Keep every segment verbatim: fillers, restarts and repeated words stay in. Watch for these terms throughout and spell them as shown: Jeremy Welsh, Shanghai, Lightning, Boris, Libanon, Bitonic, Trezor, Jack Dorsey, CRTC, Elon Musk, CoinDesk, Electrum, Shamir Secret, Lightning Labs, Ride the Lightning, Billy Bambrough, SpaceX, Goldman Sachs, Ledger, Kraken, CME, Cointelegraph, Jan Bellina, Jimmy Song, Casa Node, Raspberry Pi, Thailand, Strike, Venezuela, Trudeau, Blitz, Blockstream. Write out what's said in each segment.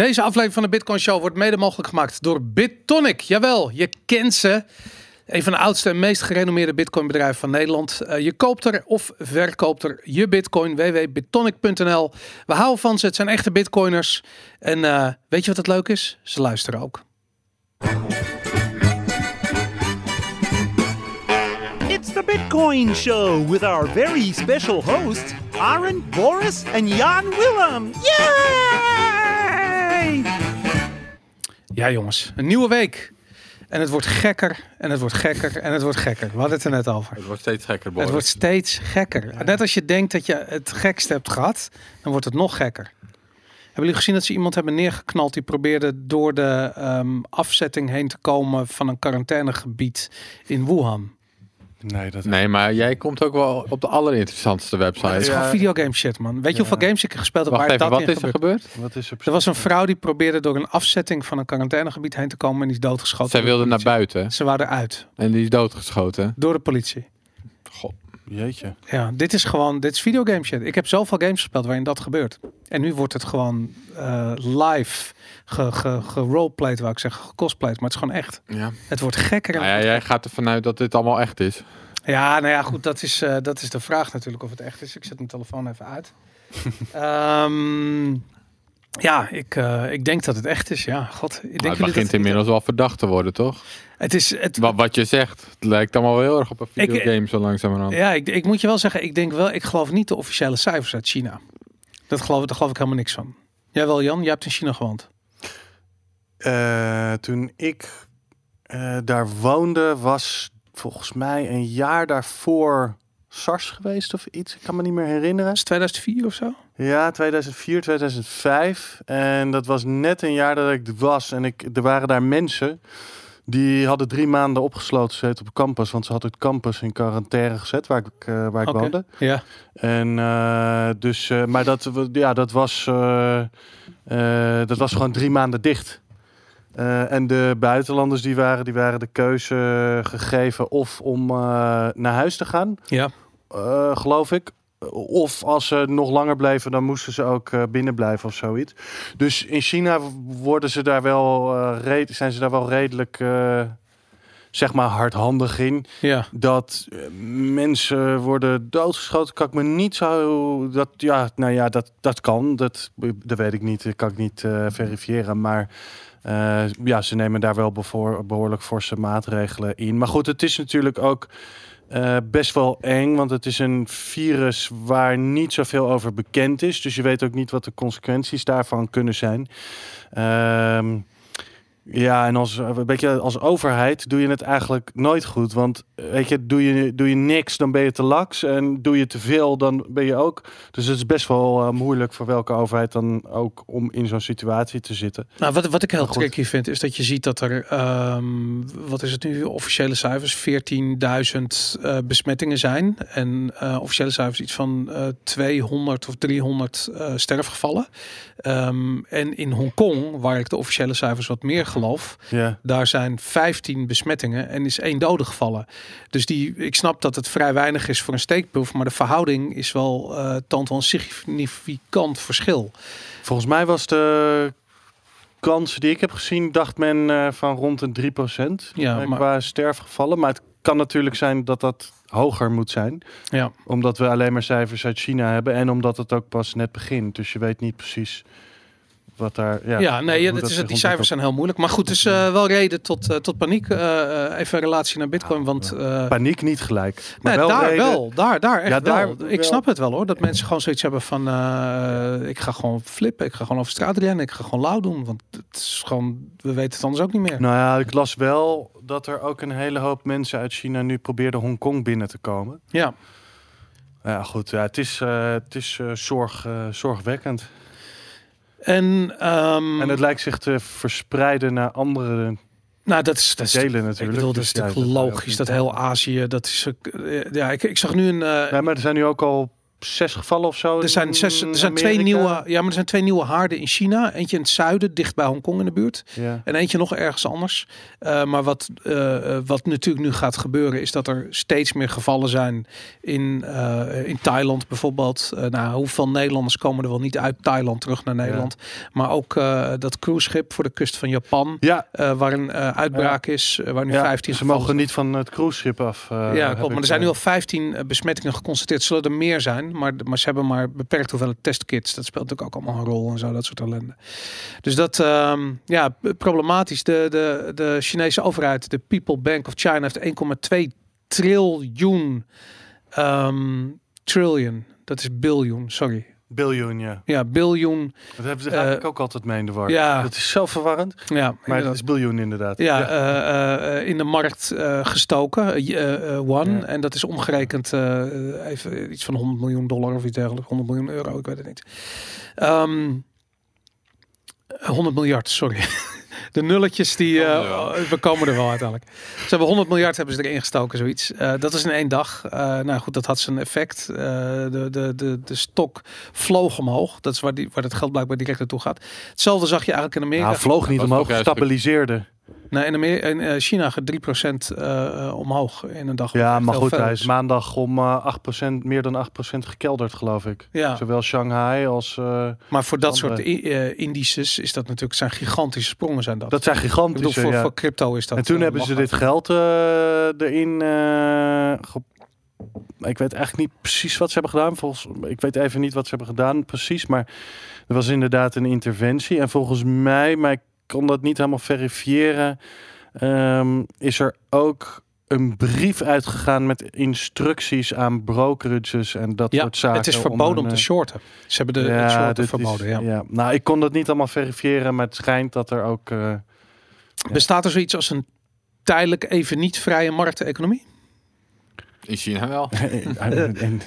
Deze aflevering van de Bitcoin Show wordt mede mogelijk gemaakt door Bitonic. Jawel, je kent ze. Een van de oudste en meest gerenommeerde bitcoinbedrijven van Nederland. Uh, je koopt er of verkoopt er je bitcoin. w w w punt bitonic punt n l. We houden van ze, het zijn echte bitcoiners. En uh, weet je wat het leuk is? Ze luisteren ook. It's the Bitcoin Show with our very special hosts... Aaron, Boris en Jan Willem. Yay! Ja jongens, een nieuwe week. En het wordt gekker, en het wordt gekker, en het wordt gekker. We hadden het er net over. Het wordt steeds gekker, Boris. Het wordt steeds gekker. Ja. Net als je denkt dat je het gekst hebt gehad, dan wordt het nog gekker. Hebben jullie gezien dat ze iemand hebben neergeknald... die probeerde door de um, afzetting heen te komen van een quarantainegebied in Wuhan? Nee, dat nee, maar jij komt ook wel op de allerinteressantste website. Ja, het is gewoon videogame shit, man. Weet je ja. hoeveel games ik heb gespeeld heb? Wacht waar even, dat wat is er gebeurd? Wat is er, er was een vrouw die probeerde door een afzetting van een quarantainegebied heen te komen en die is doodgeschoten. Zij wilde naar buiten. Ze waren eruit. En die is doodgeschoten? Door de politie. God, jeetje. Ja, dit is gewoon, dit is videogame shit. Ik heb zoveel games gespeeld waarin dat gebeurt. En nu wordt het gewoon uh, live geroleplayed, ge, ge wou ik zeggen, gecosplayed. Maar het is gewoon echt. Ja. Het wordt gekker. En ah, ja, jij gekker. Gaat ervan uit dat dit allemaal echt is. Ja, nou ja, goed, dat is, uh, dat is de vraag natuurlijk of het echt is. Ik zet mijn telefoon even uit. um, ja, ik, uh, ik denk dat het echt is, ja. God, ik denk het begint dat inmiddels wel verdacht te worden, toch? Het is, het... Wat, wat je zegt, het lijkt allemaal wel heel erg op een videogame ik, zo langzamerhand. Ja, ik, ik moet je wel zeggen, ik denk wel, ik geloof niet de officiële cijfers uit China. Dat geloof, daar geloof ik helemaal niks van. Jij wel, Jan? Jij hebt in China gewoond. Uh, toen ik uh, daar woonde, was volgens mij een jaar daarvoor SARS geweest of iets. Ik kan me niet meer herinneren. Is tweeduizend vier of zo? Ja, tweeduizend vier, tweeduizend vijf. En dat was net een jaar dat ik was. En ik, er waren daar mensen die hadden drie maanden opgesloten gezeten op campus. Want ze hadden het campus in quarantaine gezet waar ik, uh, waar ik okay. woonde. Ja. En uh, dus, uh, maar dat, ja, dat was, uh, uh, dat was gewoon drie maanden dicht. Uh, en de buitenlanders die waren, die waren de keuze gegeven of om uh, naar huis te gaan, ja. uh, geloof ik. Of als ze nog langer bleven, dan moesten ze ook uh, binnen blijven of zoiets. Dus in China worden ze daar wel, uh, red- zijn ze daar wel redelijk... Uh, zeg maar hardhandig in. Ja. Dat uh, mensen worden doodgeschoten. Kan ik me niet zo... Dat, ja, nou ja, dat, dat kan. Dat, dat weet ik niet. Dat kan ik niet uh, verifiëren. Maar uh, ja, ze nemen daar wel bevoor, behoorlijk forse maatregelen in. Maar goed, het is natuurlijk ook uh, best wel eng. Want het is een virus waar niet zoveel over bekend is. Dus je weet ook niet wat de consequenties daarvan kunnen zijn. Ehm... Uh, Ja, en als, weet je, als overheid doe je het eigenlijk nooit goed. Want weet je, doe je, doe je niks, dan ben je te laks. En doe je te veel, dan ben je ook... Dus het is best wel uh, moeilijk voor welke overheid dan ook om in zo'n situatie te zitten. Nou, wat, wat ik heel tricky vind, is dat je ziet dat er... Um, wat is het nu? Officiële cijfers, veertienduizend uh, besmettingen zijn. En uh, officiële cijfers iets van uh, tweehonderd of driehonderd uh, sterfgevallen. Um, en in Hongkong, waar ik de officiële cijfers wat meer geloof, yeah. daar zijn vijftien besmettingen en is één dode gevallen. Dus die, ik snap dat het vrij weinig is voor een steekproef, maar de verhouding is wel uh, toont wel een significant verschil. Volgens mij was de kans die ik heb gezien, dacht men uh, van rond een drie procent ja, uh, qua maar... sterfgevallen. Maar het kan natuurlijk zijn dat dat hoger moet zijn. Ja. Omdat we alleen maar cijfers uit China hebben en omdat het ook pas net begint. Dus je weet niet precies wat daar... Ja, ja nee, ja, dat is het, die cijfers op... zijn heel moeilijk. Maar goed, dus uh, wel reden tot, uh, tot paniek. Uh, uh, even in relatie naar Bitcoin, ja, want... Uh, paniek niet gelijk. Maar nee, wel daar reden... wel. Daar, daar, echt ja, daar wel. Ik snap het wel, hoor. Dat mensen gewoon zoiets hebben van... Uh, ik ga gewoon flippen. Ik ga gewoon over straat rennen. Ik ga gewoon lauw doen. Want het is gewoon... We weten het anders ook niet meer. Nou ja, ik las wel dat er ook een hele hoop mensen uit China nu probeerden Hongkong binnen te komen. Ja. Ja, goed. Ja, het is, uh, het is uh, zorg, uh, zorgwekkend. En, um, en het lijkt zich te verspreiden naar andere nou, dat is, dat is, delen natuurlijk. Ik bedoel, dat is natuurlijk ja, logisch. Dat heel Azië, dat is... Ja, ik, ik zag nu een... Uh, nee, maar er zijn nu ook al zes gevallen of zo. Er zijn, zes, er zijn twee nieuwe, ja, maar er zijn twee nieuwe haarden in China. Eentje in het zuiden, dicht bij Hongkong in de buurt. Ja. En eentje nog ergens anders. Uh, maar wat, uh, wat natuurlijk nu gaat gebeuren, is dat er steeds meer gevallen zijn in, uh, in Thailand bijvoorbeeld. Uh, nou, hoeveel Nederlanders komen er wel niet uit Thailand terug naar Nederland. Ja. Maar ook uh, dat cruiseschip voor de kust van Japan, ja. uh, waar een uh, uitbraak ja. is, uh, waar nu ja, vijftien Ze mogen niet van het cruiseschip af. Uh, ja, klopt. Maar er zijn nu al vijftien besmettingen geconstateerd. Zullen er meer zijn? Maar, maar ze hebben maar beperkt hoeveel testkits. Dat speelt natuurlijk ook allemaal een rol en zo, dat soort ellende. Dus dat, um, ja, problematisch. De, de, de Chinese overheid, de People Bank of China, heeft één komma twee triljoen um, trillion. Dat is biljoen, sorry. Biljoen, ja. Ja, biljoen. Dat hebben ze eigenlijk uh, ook altijd mee in de war. Ja. Dat is zelf verwarrend. Ja, maar het is biljoen inderdaad. Ja, ja. Uh, uh, in de markt uh, gestoken. Uh, uh, one. Ja. En dat is omgerekend uh, even iets van honderd miljoen dollar of iets dergelijks. honderd miljoen euro, ik weet het niet. Um, honderd miljard, sorry. De nulletjes, die uh, we komen er wel uiteindelijk. Ze hebben honderd miljard hebben ze erin gestoken, zoiets. Uh, dat is in één dag. Uh, nou goed, dat had zijn effect. Uh, de, de, de, de stok vloog omhoog. Dat is waar, die, waar het geld blijkbaar direct naartoe gaat. Hetzelfde zag je eigenlijk in Amerika. Nou, vloog niet omhoog, stabiliseerde. Nee, in, Amerika, in China gaat drie procent uh, omhoog in een dag. Ja, maar goed, hij is maandag om uh, acht procent, meer dan acht procent gekelderd, geloof ik. Ja. Zowel Shanghai als... Uh, maar voor dat andere... soort i- uh, indices is dat natuurlijk, zijn gigantische sprongen zijn dat. Dat zijn gigantische, ik bedoel, voor, ja. voor crypto is dat... En toen uh, hebben ze dit geld uh, erin... Uh, ge- ik weet eigenlijk niet precies wat ze hebben gedaan. Volgens, ik weet even niet wat ze hebben gedaan precies, maar er was inderdaad een interventie. En volgens mij... mij kon dat niet helemaal verifiëren. Um, is er ook een brief uitgegaan met instructies aan brokerages en dat ja, soort zaken. Het is verboden om, een, om te shorten. Ze hebben de ja, het shorten verboden. Is, ja. Ja. Nou, ik kon dat niet allemaal verifiëren, maar het schijnt dat er ook... Uh, Bestaat er zoiets als een tijdelijk even niet vrije markteconomie? In China wel.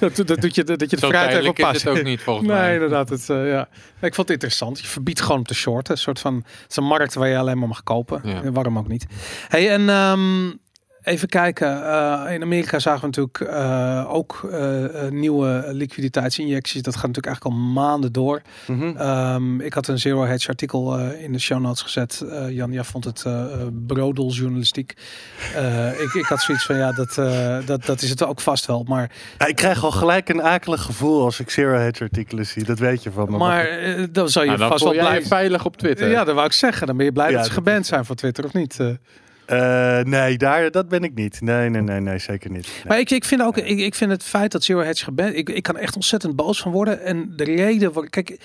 dat, dat, dat, je, dat je de zo vrijheid even past. Zo is het ook niet, volgens nee, mij. Nee, inderdaad. Het, uh, ja. nee, ik vond het interessant. Je verbiedt gewoon op de shorten. Een soort van, het is een markt waar je alleen maar mag kopen. Ja. Waarom ook niet. Hey, en um, even kijken. Uh, in Amerika zagen we natuurlijk uh, ook uh, nieuwe liquiditeitsinjecties. Dat gaat natuurlijk eigenlijk al maanden door. Mm-hmm. Um, ik had een Zero Hedge artikel uh, in de show notes gezet. Uh, Jan, jij vond het uh, brodeljournalistiek. Uh, ik, ik had zoiets van, ja, dat, uh, dat, dat is het ook vast wel. Maar ja, ik krijg al gelijk een akelig gevoel als ik Zero Hedge artikelen zie. Dat weet je van me. Maar uh, dan zou je nou, dan vast wel blijven veilig op Twitter. Ja, dat wou ik zeggen. Dan ben je blij ja, dat ze geband zijn van Twitter, of niet? Uh, Uh, nee, daar, dat ben ik niet. Nee, nee, nee, nee zeker niet. Nee. Maar ik, ik, vind ook, ik, ik vind het feit dat Zero Hedge geband... Ik, ik kan echt ontzettend boos van worden. En de reden... Waar, kijk,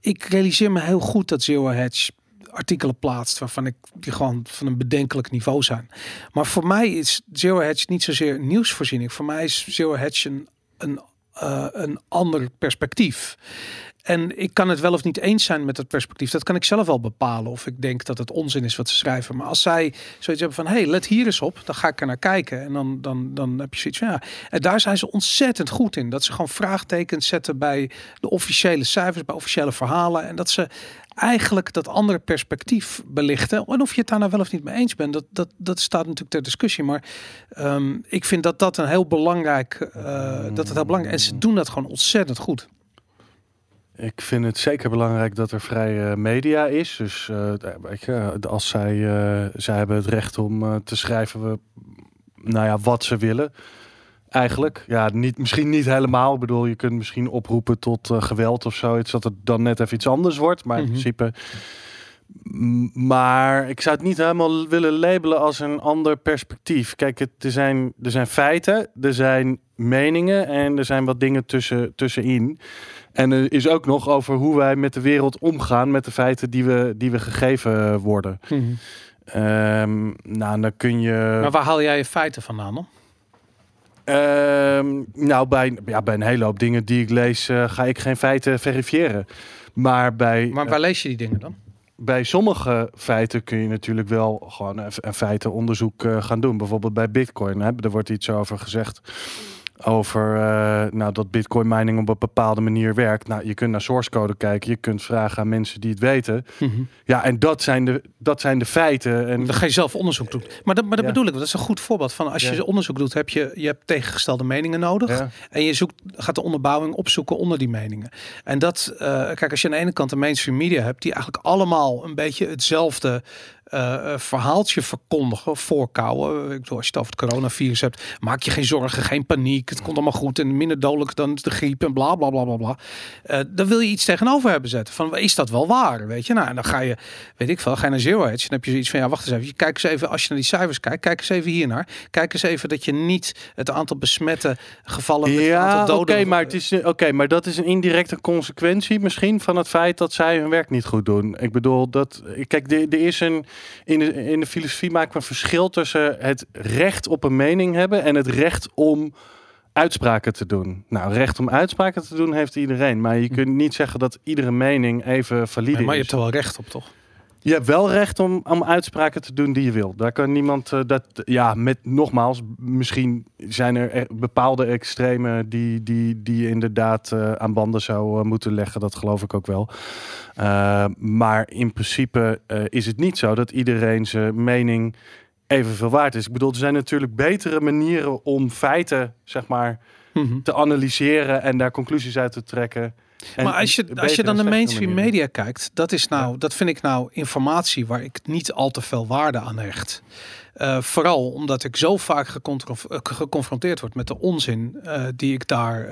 ik realiseer me heel goed dat Zero Hedge artikelen plaatst... waarvan ik die gewoon van een bedenkelijk niveau zijn. Maar voor mij is Zero Hedge niet zozeer nieuwsvoorziening. Voor mij is Zero Hedge een, een, uh, een ander perspectief. En ik kan het wel of niet eens zijn met dat perspectief. Dat kan ik zelf wel bepalen. Of ik denk dat het onzin is wat ze schrijven. Maar als zij zoiets hebben van... hey, let hier eens op. Dan ga ik er naar kijken. En dan, dan, dan heb je zoiets van... ja. En daar zijn ze ontzettend goed in. Dat ze gewoon vraagtekens zetten bij de officiële cijfers. Bij officiële verhalen. En dat ze... eigenlijk dat andere perspectief belichten. En of je het daar nou wel of niet mee eens bent, dat, dat, dat staat natuurlijk ter discussie. Maar um, ik vind dat dat een heel belangrijk... Uh, dat het heel belangrijk... En ze doen dat gewoon ontzettend goed. Ik vind het zeker belangrijk dat er vrije media is. Dus uh, weet je, als zij, uh, zij hebben het recht om uh, te schrijven we, nou ja, wat ze willen. Eigenlijk. Ja, niet, misschien niet helemaal. Ik bedoel, je kunt misschien oproepen tot uh, geweld of zoiets. Dat het dan net even iets anders wordt. Maar in mm-hmm. principe... Maar ik zou het niet helemaal willen labelen als een ander perspectief. Kijk, het, er, zijn, er zijn feiten, er zijn meningen en er zijn wat dingen tussen, tussenin. En er is ook nog over hoe wij met de wereld omgaan met de feiten die we, die we gegeven worden. Mm-hmm. Um, nou, dan kun je... Maar waar haal jij je feiten vandaan, dan? Um, nou, bij, ja, bij een hele hoop dingen die ik lees uh, ga ik geen feiten verifiëren. Maar, bij, maar waar uh, lees je die dingen dan? Bij sommige feiten kun je natuurlijk wel gewoon een feitenonderzoek gaan doen. Bijvoorbeeld bij Bitcoin. Hè? Er wordt iets over gezegd over uh, nou, dat bitcoin mining op een bepaalde manier werkt. Nou, je kunt naar source code kijken. Je kunt vragen aan mensen die het weten. Mm-hmm. Ja, en dat zijn de, dat zijn de feiten. En dan ga je zelf onderzoek doen. Maar dat, maar dat ja. bedoel ik. Dat is een goed voorbeeld van als je ja. onderzoek doet, heb je, je hebt tegengestelde meningen nodig. Ja. En je zoekt, gaat de onderbouwing opzoeken onder die meningen. En dat, uh, kijk, als je aan de ene kant de mainstream media hebt, die eigenlijk allemaal een beetje hetzelfde Uh, verhaaltje verkondigen, voorkouwen. Ik bedoel, als je het over het coronavirus hebt, maak je geen zorgen, geen paniek. Het komt allemaal goed en minder dodelijk dan de griep en bla bla bla bla bla. Uh, dan wil je iets tegenover hebben zetten. Van is dat wel waar? Weet je, nou, en dan ga je, weet ik veel, ga je naar Zero Hedge. Dan heb je iets van ja, wacht eens even. Kijk eens even, als je naar die cijfers kijkt, kijk eens even hiernaar. Kijk eens even dat je niet het aantal besmette gevallen met ja, het aantal doden. Oké, maar het is oké, okay, maar dat is een indirecte consequentie misschien van het feit dat zij hun werk niet goed doen. Ik bedoel, dat kijk, er is een. In de, in de filosofie maken we een verschil tussen het recht op een mening hebben en het recht om uitspraken te doen. Nou, recht om uitspraken te doen heeft iedereen. Maar je kunt niet zeggen dat iedere mening even valide nee, maar is. Maar je hebt er wel recht op, toch? Je hebt wel recht om, om uitspraken te doen die je wil. Daar kan niemand... Uh, dat, ja, met nogmaals, misschien zijn er, er bepaalde extremen die, die, die je inderdaad uh, aan banden zou uh, moeten leggen. Dat geloof ik ook wel. Uh, maar in principe uh, is het niet zo dat iedereen zijn mening evenveel waard is. Ik bedoel, er zijn natuurlijk betere manieren om feiten, zeg maar, mm-hmm. te analyseren en daar conclusies uit te trekken. En maar als je, als je dan de mainstream media kijkt, dat is nou, ja. dat vind ik nou informatie waar ik niet al te veel waarde aan hecht. Uh, vooral omdat ik zo vaak gecontrof- geconfronteerd word met de onzin uh, die ik daar uh,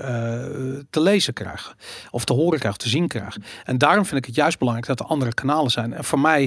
te lezen krijg. Of te horen krijg, te zien krijg. En daarom vind ik het juist belangrijk dat er andere kanalen zijn. En voor mij,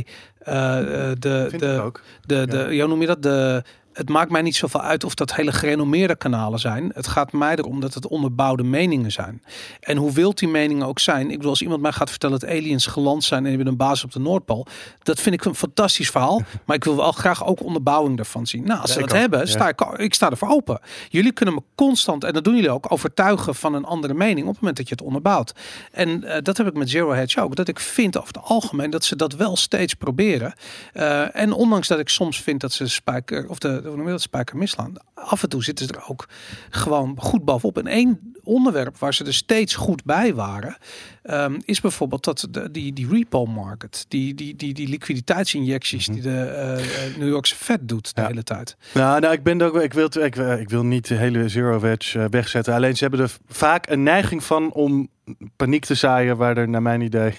uh, de, de, de, de, de, ja. hoe noem je dat? De... Het maakt mij niet zoveel uit of dat hele gerenommeerde kanalen zijn. Het gaat mij erom dat het onderbouwde meningen zijn. En hoe wild die meningen ook zijn. Ik bedoel, als iemand mij gaat vertellen dat aliens geland zijn en hebben een basis op de Noordpool. Dat vind ik een fantastisch verhaal. Maar ik wil wel graag ook onderbouwing daarvan zien. Nou, als ze ja, dat ook. hebben, sta ik, ik sta ervoor open. Jullie kunnen me constant, en dat doen jullie ook, overtuigen van een andere mening op het moment dat je het onderbouwt. En uh, dat heb ik met Zero Hedge ook. Dat ik vind over het algemeen dat ze dat wel steeds proberen. Uh, en ondanks dat ik soms vind dat ze spijker of de hoe noem je dat, spijker mislaan. Af en toe zitten ze er ook gewoon goed bovenop. En één onderwerp waar ze er steeds goed bij waren, um, is bijvoorbeeld dat de, die, die repo market, die, die, die, die liquiditeitsinjecties mm-hmm. die de uh, New Yorkse Fed doet de ja. hele tijd. Nou, nou ik ben ook, ik wil, ik, ik wil niet de hele Zero Hedge wegzetten. Alleen ze hebben er vaak een neiging van om paniek te zaaien, waar er naar mijn idee...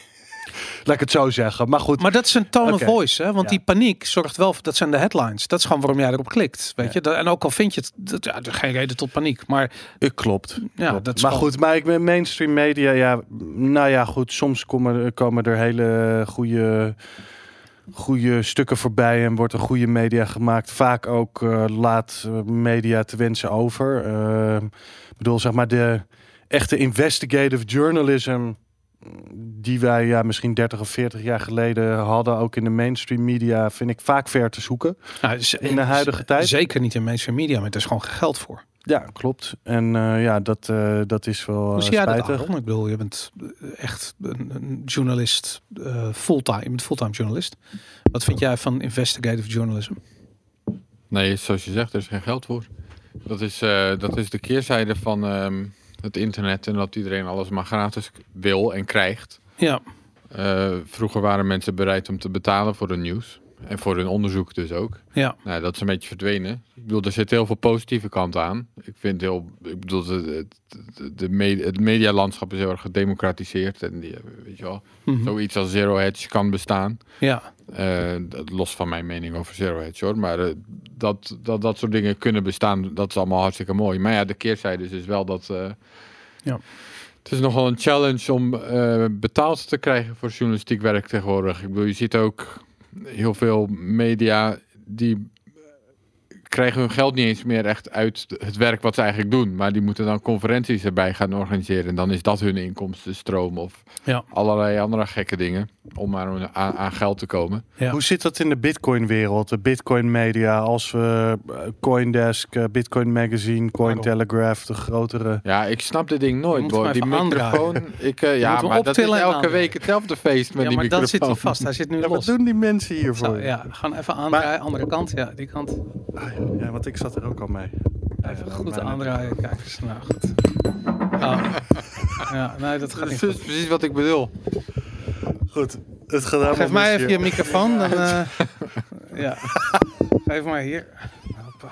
Laat ik het zo zeggen, maar goed. Maar dat is een tone okay. of voice, hè? Want ja. die paniek zorgt wel voor, dat zijn de headlines. Dat is gewoon waarom jij erop klikt, weet ja. je. En ook al vind je het, dat, ja, er is geen reden tot paniek, maar... Het klopt. Ja, klopt. Dat is maar gewoon... goed, maar ik ben mainstream media, ja, nou ja, goed. Soms komen, komen er hele goede... goede stukken voorbij en wordt er goede media gemaakt. Vaak ook uh, laat media te wensen over. Uh, ik bedoel, zeg maar, de echte investigative journalism die wij ja, misschien dertig of veertig jaar geleden hadden, ook in de mainstream media, vind ik vaak ver te zoeken. Nou, z- in de huidige z- tijd. Zeker niet in mainstream media, maar er is gewoon geld voor. Ja, klopt. En uh, ja, dat, uh, dat is wel Hoe zie jij spijtig. Dat, Aaron? Ik bedoel, je bent echt een, een journalist, uh, fulltime. Je bent fulltime journalist. Wat vind jij van investigative journalism? Nee, zoals je zegt, er is geen geld voor. Dat is, uh, dat is de keerzijde van... Um... het internet en dat iedereen alles maar gratis wil en krijgt. Ja. Uh, vroeger waren mensen bereid om te betalen voor hun nieuws. En voor hun onderzoek dus ook. Ja. Nou, dat is een beetje verdwenen. Ik bedoel, er zit heel veel positieve kant aan. Ik vind heel... Ik bedoel, de, de, de me, het medialandschap is heel erg gedemocratiseerd. En die, weet je wel, mm-hmm. zoiets als Zero Hedge kan bestaan. Ja. Uh, los van mijn mening over Zero Hedge, hoor. Maar uh, dat, dat dat soort dingen kunnen bestaan, dat is allemaal hartstikke mooi. Maar ja, de keerzijde is dus wel dat... Uh, ja. Het is nogal een challenge om uh, betaald te krijgen voor journalistiek werk tegenwoordig. Ik bedoel, je ziet ook... Heel veel media die krijgen hun geld niet eens meer echt uit het werk wat ze eigenlijk doen. Maar die moeten dan conferenties erbij gaan organiseren. En dan is dat hun inkomstenstroom of ja. allerlei andere gekke dingen om maar aan, aan geld te komen. Ja. Hoe zit dat in de Bitcoin-wereld? De Bitcoin-media als we uh, CoinDesk, uh, Bitcoin Magazine, Cointelegraph, de grotere... Ja, ik snap dit ding nooit, hoor. Die microfoon... Ik, uh, ja, maar dat is elke aandragen. Week hetzelfde feest met ja, die microfoon. Ja, maar dat zit hij vast. Hij zit nu ja, los. Wat doen die mensen hiervoor? Zo, ja, gaan even aan de andere kant. Ja, die kant. Ah, ja, want ik zat er ook al mee. Even goed aandraaien, kijkers. Nou, goed. Oh. Ja, nee, dat gaat dat niet is goed. Precies wat ik bedoel. Goed. Het gaat nou, geef mij even je microfoon. Dan, uh, ja. Geef mij hier. Hoppa.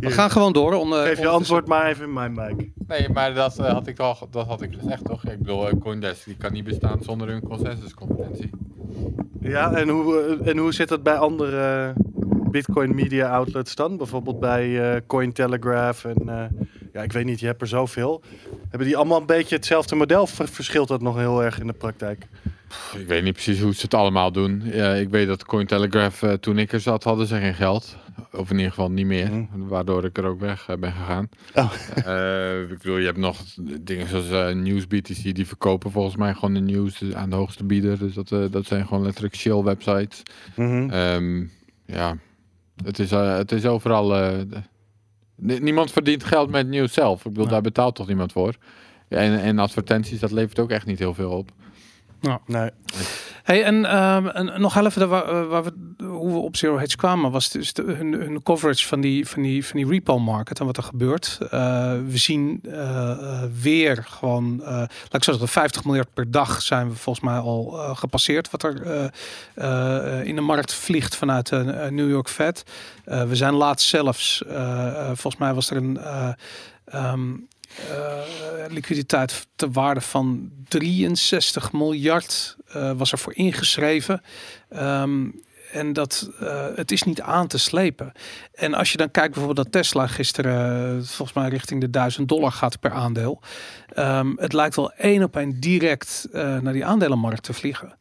We gaan gewoon door. Onder, geef je antwoord maar even in mijn mic. Nee, maar dat uh, had ik al, dat had ik gezegd, toch? Ik bedoel, uh, CoinDesk die kan niet bestaan zonder hun consensuscompetentie. Ja, en hoe, en hoe zit dat bij andere Bitcoin media outlets dan? Bijvoorbeeld bij uh, Cointelegraph en... Uh, ja, ik weet niet, je hebt er zoveel. Hebben die allemaal een beetje hetzelfde model? Verschilt dat nog heel erg in de praktijk? Ik weet niet precies hoe ze het allemaal doen. Ja, ik weet dat Cointelegraph, uh, toen ik er zat, hadden ze geen geld. Of in ieder geval niet meer. Mm. Waardoor ik er ook weg uh, ben gegaan. Oh. Uh, ik bedoel, je hebt nog dingen zoals uh, News B T C. Die verkopen volgens mij gewoon de news aan de hoogste bieder. Dus dat, uh, dat zijn gewoon letterlijk shill websites. Mm-hmm. Um, ja, het is, uh, het is overal... Uh, niemand verdient geld met nieuws zelf. Ik bedoel, ja. Daar betaalt toch niemand voor. En, en advertenties, dat levert ook echt niet heel veel op. Nou, nee. Hey, en, uh, en nog even de, waar, waar we, hoe we op Zero Hedge kwamen, was dus de, hun, hun coverage van die, van, die, van die repo market en wat er gebeurt. Uh, we zien uh, weer gewoon, uh, laat ik zo zeggen, vijftig miljard per dag zijn we volgens mij al uh, gepasseerd. Wat er uh, uh, in de markt vliegt vanuit de uh, New York Fed. Uh, we zijn laatst zelfs, uh, uh, volgens mij was er een... Uh, um, Uh, liquiditeit ter waarde van drieënzestig miljard uh, was ervoor ingeschreven. Um, en dat uh, het is niet aan te slepen. En als je dan kijkt bijvoorbeeld dat Tesla gisteren uh, volgens mij richting de duizend dollar gaat per aandeel. Um, het lijkt wel één op één direct uh, naar die aandelenmarkt te vliegen.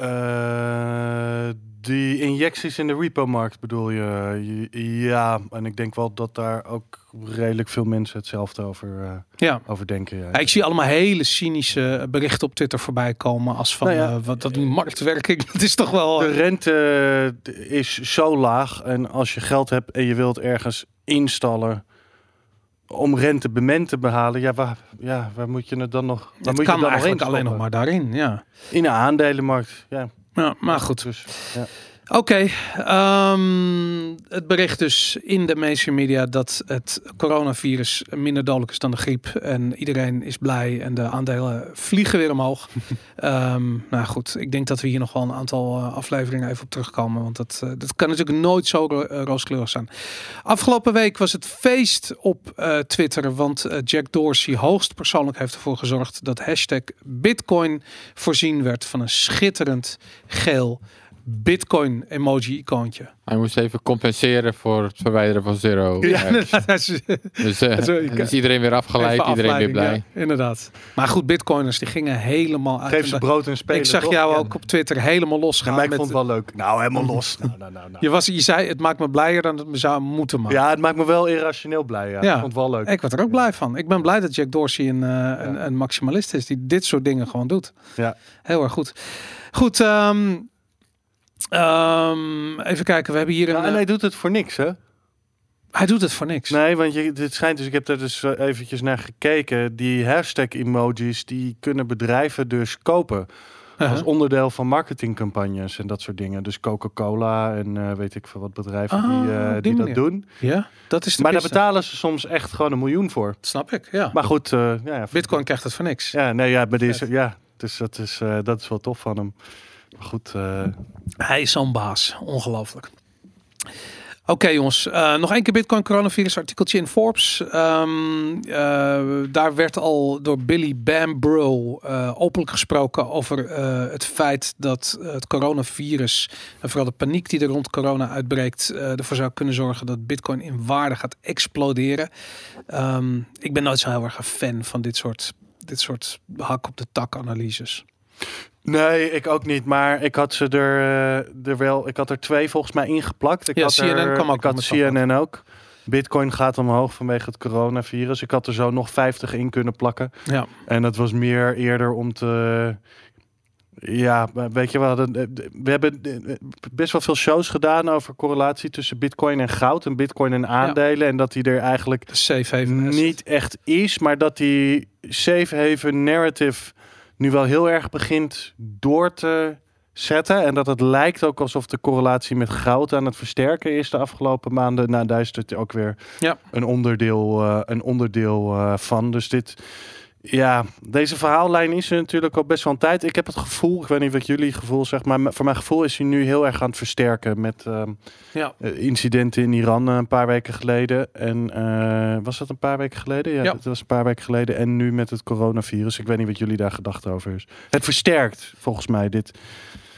Uh, die injecties in de repo-markt bedoel je? Ja, en ik denk wel dat daar ook redelijk veel mensen hetzelfde over, uh, ja. over denken. Ja. Ja, ik zie allemaal hele cynische berichten op Twitter voorbij komen als van nou ja, uh, wat dat die marktwerking, dat is toch wel... De rente is zo laag en als je geld hebt en je wilt ergens installen om rendement te behalen, ja waar, ja, waar moet je het dan nog... Het moet kan je dan eigenlijk nog alleen nog maar daarin, ja. In de aandelenmarkt, ja. Ja, maar goed. Dus, ja. Oké, okay, um, het bericht dus in de mainstream media dat het coronavirus minder dodelijk is dan de griep. En iedereen is blij en de aandelen vliegen weer omhoog. um, nou goed, ik denk dat we hier nog wel een aantal afleveringen even op terugkomen. Want dat, dat kan natuurlijk nooit zo ro- rooskleurig zijn. Afgelopen week was het feest op uh, Twitter. Want uh, Jack Dorsey hoogstpersoonlijk heeft ervoor gezorgd dat hashtag Bitcoin voorzien werd van een schitterend geel Bitcoin emoji icoontje. Hij moest even compenseren voor het verwijderen van Zero. Ja, is, dus uh, is iedereen weer afgeleid, iedereen weer blij. Ja, inderdaad. Maar goed, Bitcoiners die gingen helemaal uit. Geef ze brood en spelen. Ik zag toch? jou ja. ook op Twitter helemaal losgaan. Ja, maar ik met, vond het wel leuk. Nou, helemaal los. nou, nou, nou, nou. Je, was, je zei, het maakt me blijer dan het me zou moeten maken. Ja, het maakt me wel irrationeel blij. Ja. Ja. Ik vond het wel leuk. Ik word er ook blij van. Ik ben blij dat Jack Dorsey een, uh, ja. een, een maximalist is die dit soort dingen gewoon doet. Ja. Heel erg goed. Goed. Um, Um, even kijken, we hebben hier een... Ja, en hij doet het voor niks, hè? Hij doet het voor niks. Nee, want je, dit schijnt dus... Ik heb daar dus eventjes naar gekeken. Die hashtag-emojis, die kunnen bedrijven dus kopen. Uh-huh. Als onderdeel van marketingcampagnes en dat soort dingen. Dus Coca-Cola en uh, weet ik veel wat bedrijven ah, die, uh, die, die dat doen. Ja, dat is de maar piste. Daar betalen ze soms echt gewoon een miljoen voor. Dat snap ik, ja. Maar goed... Uh, ja, ja, Bitcoin voor... krijgt het voor niks. Ja, nee, ja, maar die is, ja dus dat is, uh, dat is wel tof van hem. Goed. Uh... Hij is zo'n baas. Ongelooflijk. Oké okay, jongens. Uh, nog één keer Bitcoin coronavirus artikeltje in Forbes. Um, uh, daar werd al door Billy Bambrough uh, openlijk gesproken over uh, het feit dat het coronavirus en vooral de paniek die er rond corona uitbreekt uh, ervoor zou kunnen zorgen dat Bitcoin in waarde gaat exploderen. Um, ik ben nooit zo heel erg een fan van dit soort, dit soort hak op de tak analyses. Nee, ik ook niet. Maar ik had ze er, er wel. Ik had er twee volgens mij ingeplakt. Ik ja, had C N N er, kwam ook. Ik had C N N ook. Bitcoin gaat omhoog vanwege het coronavirus. Ik had er zo nog vijftig in kunnen plakken. Ja. En dat was meer eerder om te. Ja, weet je wel. We hebben best wel veel shows gedaan over correlatie tussen Bitcoin en goud en Bitcoin en aandelen. Ja. En dat die er eigenlijk safe haven niet echt is, maar dat die safe haven narrative nu wel heel erg begint door te zetten. En dat het lijkt ook alsof de correlatie met goud aan het versterken is de afgelopen maanden. Nou, daar is het ook weer ja. een onderdeel, uh, een onderdeel uh, van. Dus dit... Ja, deze verhaallijn is er natuurlijk al best wel een tijd. Ik heb het gevoel, ik weet niet wat jullie gevoel zegt, maar voor mijn gevoel is hij nu heel erg aan het versterken met uh, ja. incidenten in Iran een paar weken geleden. En uh, was dat een paar weken geleden? Ja, ja, dat was een paar weken geleden. En nu met het coronavirus. Ik weet niet wat jullie daar gedacht over is. Het versterkt volgens mij dit.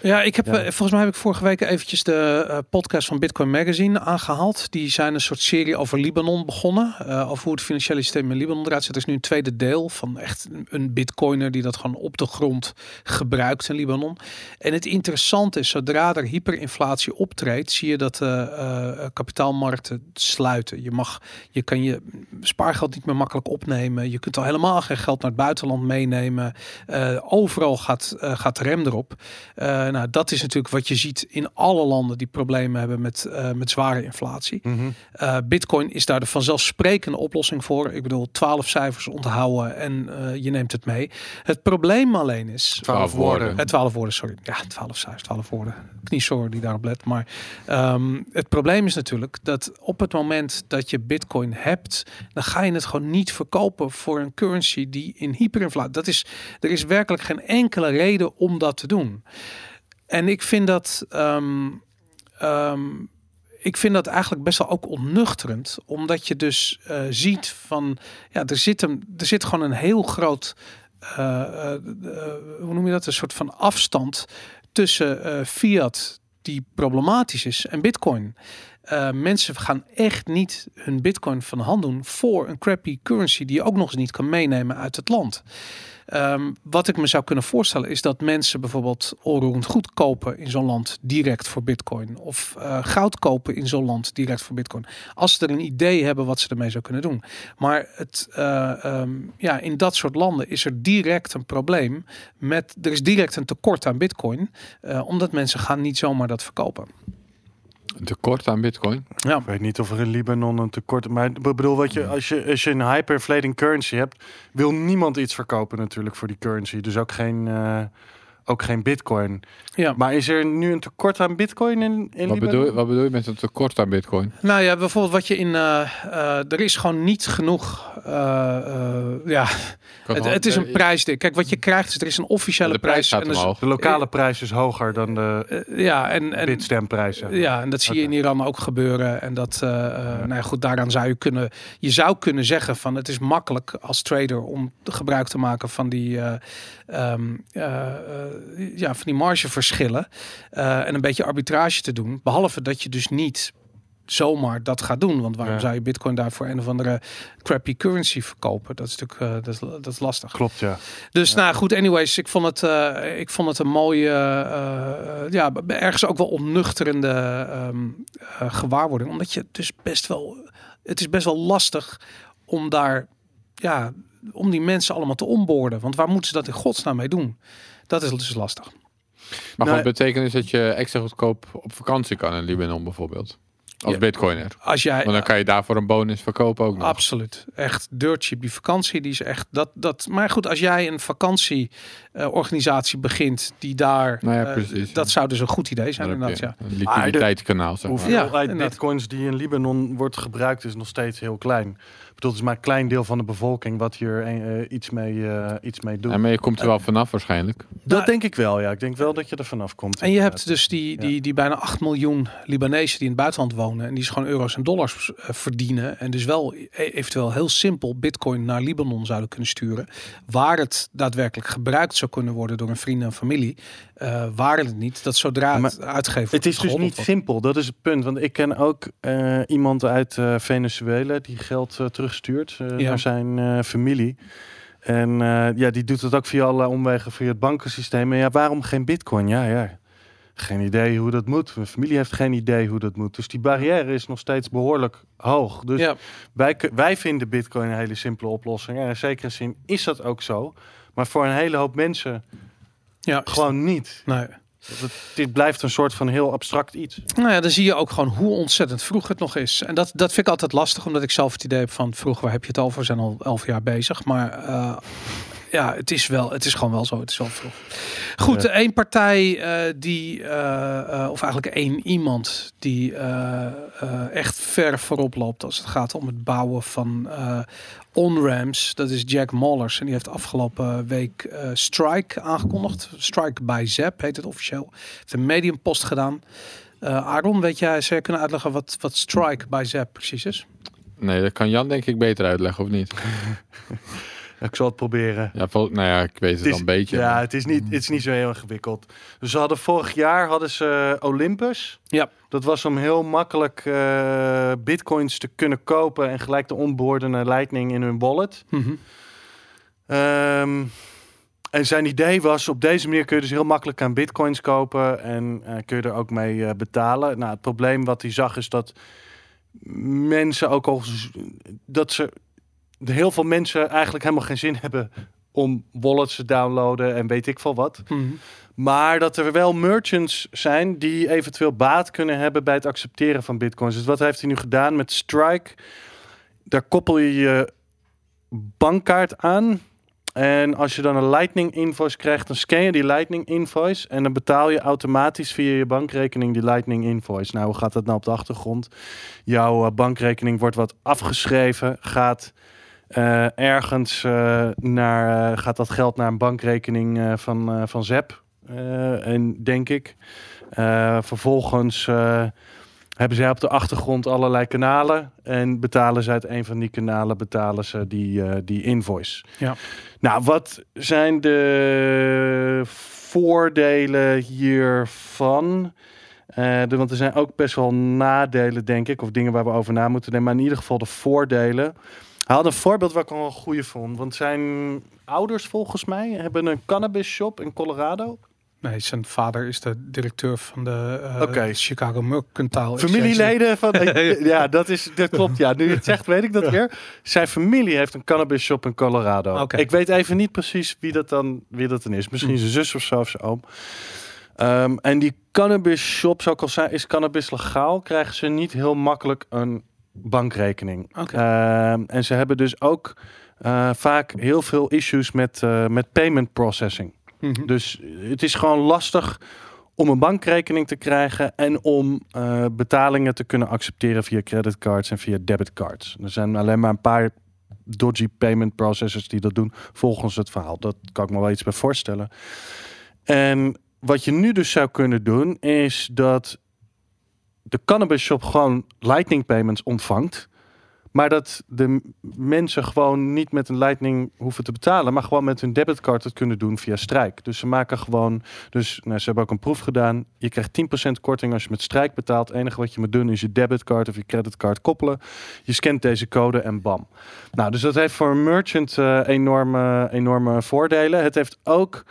Ja, ik heb ja. volgens mij heb ik vorige week eventjes de uh, podcast van Bitcoin Magazine aangehaald. Die zijn een soort serie over Libanon begonnen. Uh, over hoe het financiële systeem in Libanon eruit zit. Er is nu een tweede deel van echt een bitcoiner die dat gewoon op de grond gebruikt in Libanon. En het interessante is, zodra er hyperinflatie optreedt, zie je dat uh, uh, kapitaalmarkten sluiten. Je mag, je kan je spaargeld niet meer makkelijk opnemen. Je kunt al helemaal geen geld naar het buitenland meenemen. Uh, overal gaat, uh, gaat de rem erop. Uh, Nou, dat is natuurlijk wat je ziet in alle landen die problemen hebben met, uh, met zware inflatie. Mm-hmm. Uh, Bitcoin is daar de vanzelfsprekende oplossing voor. Ik bedoel, twaalf cijfers onthouden en uh, je neemt het mee. Het probleem alleen is... Twaalf woorden. Eh, twaalf woorden, sorry. Ja, twaalf cijfers, twaalf woorden. Kniesoor die daarop let. Maar um, het probleem is natuurlijk dat op het moment dat je Bitcoin hebt, dan ga je het gewoon niet verkopen voor een currency die in hyperinflatie... Dat is, er is werkelijk geen enkele reden om dat te doen. En ik vind dat um, um, ik vind dat eigenlijk best wel ook onnuchterend. Omdat je dus uh, ziet van ja, er zit een, er zit gewoon een heel groot uh, uh, uh, hoe noem je dat? Een soort van afstand tussen uh, fiat die problematisch is en Bitcoin. Uh, mensen gaan echt niet hun Bitcoin van de hand doen voor een crappy currency die je ook nog eens niet kan meenemen uit het land. Um, wat ik me zou kunnen voorstellen is dat mensen bijvoorbeeld onroerend goed kopen in zo'n land direct voor Bitcoin. Of uh, goud kopen in zo'n land direct voor Bitcoin. Als ze er een idee hebben wat ze ermee zou kunnen doen. Maar het, uh, um, ja, in dat soort landen is er direct een probleem. Met, er is direct een tekort aan Bitcoin. Uh, omdat mensen gaan niet zomaar dat verkopen. Een tekort aan Bitcoin? Ja. Ik weet niet of er in Libanon een tekort... Maar ik bedoel, wat je, als, je, als je een hyperinflating currency hebt... wil niemand iets verkopen natuurlijk voor die currency. Dus ook geen, uh, ook geen Bitcoin. Ja. Maar is er nu een tekort aan Bitcoin in, in wat Libanon? Bedoel, wat bedoel je met een tekort aan Bitcoin? Nou ja, bijvoorbeeld wat je in... Uh, uh, er is gewoon niet genoeg... Uh, uh, ja, het, het is een prijs. Kijk, wat je krijgt is er is een officiële de prijs. prijs en dus de lokale prijs is hoger dan de uh, ja, en, en, bitstemprijzen. Ja, en dat zie okay. je in Iran ook gebeuren. En dat, uh, ja. nou ja, goed, daaraan zou je kunnen... Je zou kunnen zeggen van het is makkelijk als trader om gebruik te maken van die, uh, um, uh, uh, ja, van die margeverschillen. Uh, en een beetje arbitrage te doen. Behalve dat je dus niet... zomaar dat gaat doen. Want waarom ja. zou je Bitcoin daarvoor een of andere crappy currency verkopen? Dat is natuurlijk uh, dat, is, dat is lastig. Klopt, ja. Dus ja. nou goed, anyways, ik vond het, uh, ik vond het een mooie, uh, ja, ergens ook wel onnuchterende um, uh, gewaarwording. Omdat je dus best wel, het is best wel lastig om daar, ja, om die mensen allemaal te onboarden. Want waar moeten ze dat in godsnaam mee doen? Dat is dus lastig. Maar nou, wat betekent is dat je extra goedkoop op vakantie kan in Libanon bijvoorbeeld? Als ja, bitcoiner. Als jij, maar dan kan je daarvoor een bonus verkopen ook nog. Absoluut. Echt dirt cheap. Die vakantie die is echt... dat dat. Maar goed, als jij een vakantieorganisatie uh, begint die daar... Nou ja, precies, uh, dat ja. zou dus een goed idee zijn daar inderdaad. Ja. Een liquiditeitskanaal. Zeg maar. Hoeveelheid ja, bitcoins die in Libanon wordt gebruikt is nog steeds heel klein. Ik bedoel, het is maar een klein deel van de bevolking wat hier uh, iets, mee, uh, iets mee doet. En maar je komt er wel vanaf waarschijnlijk. Dat nou, denk ik wel, ja. Ik denk wel dat je er vanaf komt. En je inderdaad. hebt dus die, die, die bijna acht miljoen Libanezen die in het buitenland wonen. En die is gewoon euro's en dollars uh, verdienen. En dus wel e- eventueel heel simpel Bitcoin naar Libanon zouden kunnen sturen. Waar het daadwerkelijk gebruikt zou kunnen worden door een vrienden en familie. Uh, waar het niet. Dat zodra maar, het uitgeven Het is dus niet wordt. simpel. Dat is het punt. Want ik ken ook uh, iemand uit uh, Venezuela die geld uh, terugstuurt uh, ja. naar zijn uh, familie. En uh, ja, die doet het ook via allerlei omwegen, via het bankensysteem. En ja, waarom geen Bitcoin? Ja, ja. Geen idee hoe dat moet. Mijn familie heeft geen idee hoe dat moet. Dus die barrière is nog steeds behoorlijk hoog. Dus ja. wij, wij vinden Bitcoin een hele simpele oplossing. En in zekere zin is dat ook zo. Maar voor een hele hoop mensen ja, gewoon dat... niet. Nee. Het, dit blijft een soort van heel abstract iets. Nou ja, dan zie je ook gewoon hoe ontzettend vroeg het nog is. En dat, dat vind ik altijd lastig, omdat ik zelf het idee heb van... vroeg, waar heb je het al voor? We zijn al elf jaar bezig. Maar... Uh... ja, het is wel, het is gewoon wel zo. Het is wel vroeg. Goed, één ja. partij uh, die, uh, uh, of eigenlijk één iemand die uh, uh, echt ver voorop loopt als het gaat om het bouwen van uh, on-ramps. Dat is Jack Mallers en die heeft afgelopen week uh, Strike aangekondigd. Strike by Zap heet het officieel. Heeft een mediumpost gedaan. Uh, Aaron, weet jij, zou je kunnen uitleggen wat, wat Strike by Zap precies is? Nee, dat kan Jan denk ik beter uitleggen, of niet? Ik zal het proberen. Ja, vol, nou ja, ik weet het, het is, al een beetje. Ja, het is, niet, het is niet zo heel ingewikkeld. Dus ze hadden vorig jaar hadden ze Olympus. Ja. Dat was om heel makkelijk uh, bitcoins te kunnen kopen en gelijk te onboarden naar Lightning in hun wallet. Mm-hmm. Um, en zijn idee was, op deze manier kun je dus heel makkelijk aan bitcoins kopen en uh, kun je er ook mee uh, betalen. Nou, het probleem wat hij zag is dat mensen ook al dat ze heel veel mensen eigenlijk helemaal geen zin hebben om wallets te downloaden en weet ik veel wat. Mm-hmm. Maar dat er wel merchants zijn die eventueel baat kunnen hebben bij het accepteren van bitcoins. Dus wat heeft hij nu gedaan met Strike? Daar koppel je je bankkaart aan. En als je dan een Lightning invoice krijgt, dan scan je die Lightning invoice en dan betaal je automatisch via je bankrekening die Lightning invoice. Nou, hoe gaat dat nou op de achtergrond? Jouw bankrekening wordt wat afgeschreven, gaat uh, ergens uh, naar, uh, gaat dat geld naar een bankrekening uh, van, uh, van Zap, uh, en denk ik. Uh, vervolgens uh, hebben zij op de achtergrond allerlei kanalen en betalen ze uit een van die kanalen betalen ze die, uh, die invoice. Ja. Nou, wat zijn de voordelen hiervan? Uh, de, want er zijn ook best wel nadelen, denk ik, of dingen waar we over na moeten denken. Maar in ieder geval de voordelen. Hij had een voorbeeld waar ik al een goede vond. Want zijn ouders, volgens mij, hebben een cannabis shop in Colorado. Nee, zijn vader is de directeur van de uh, okay. Chicago Mercantile Exchange. Familieleden van... ja, dat, is, dat klopt. Ja, nu je het zegt, weet ik dat ja. weer. Zijn familie heeft een cannabis shop in Colorado. Okay. Ik weet even niet precies wie dat dan, wie dat dan is. Misschien mm. zijn zus of zo of zijn oom. Um, en die cannabis shops, ook al zijn, is cannabis legaal, krijgen ze niet heel makkelijk een bankrekening. Okay. Um, en ze hebben dus ook uh, vaak heel veel issues met, uh, met payment processing. Mm-hmm. Dus het is gewoon lastig om een bankrekening te krijgen en om uh, betalingen te kunnen accepteren via creditcards en via debitcards. Er zijn alleen maar een paar dodgy payment processors die dat doen volgens het verhaal. Dat kan ik me wel iets bij voorstellen. En wat je nu dus zou kunnen doen is dat de cannabis shop gewoon Lightning payments ontvangt. Maar dat de mensen gewoon niet met een Lightning hoeven te betalen, maar gewoon met hun debitcard het kunnen doen via Strike. Dus ze maken gewoon, dus nou, ze hebben ook een proef gedaan. Je krijgt tien procent korting als je met Strike betaalt. Het enige wat je moet doen is je debitcard of je creditcard koppelen. Je scant deze code en bam. Nou, dus dat heeft voor een merchant uh, enorme, enorme voordelen. Het heeft ook,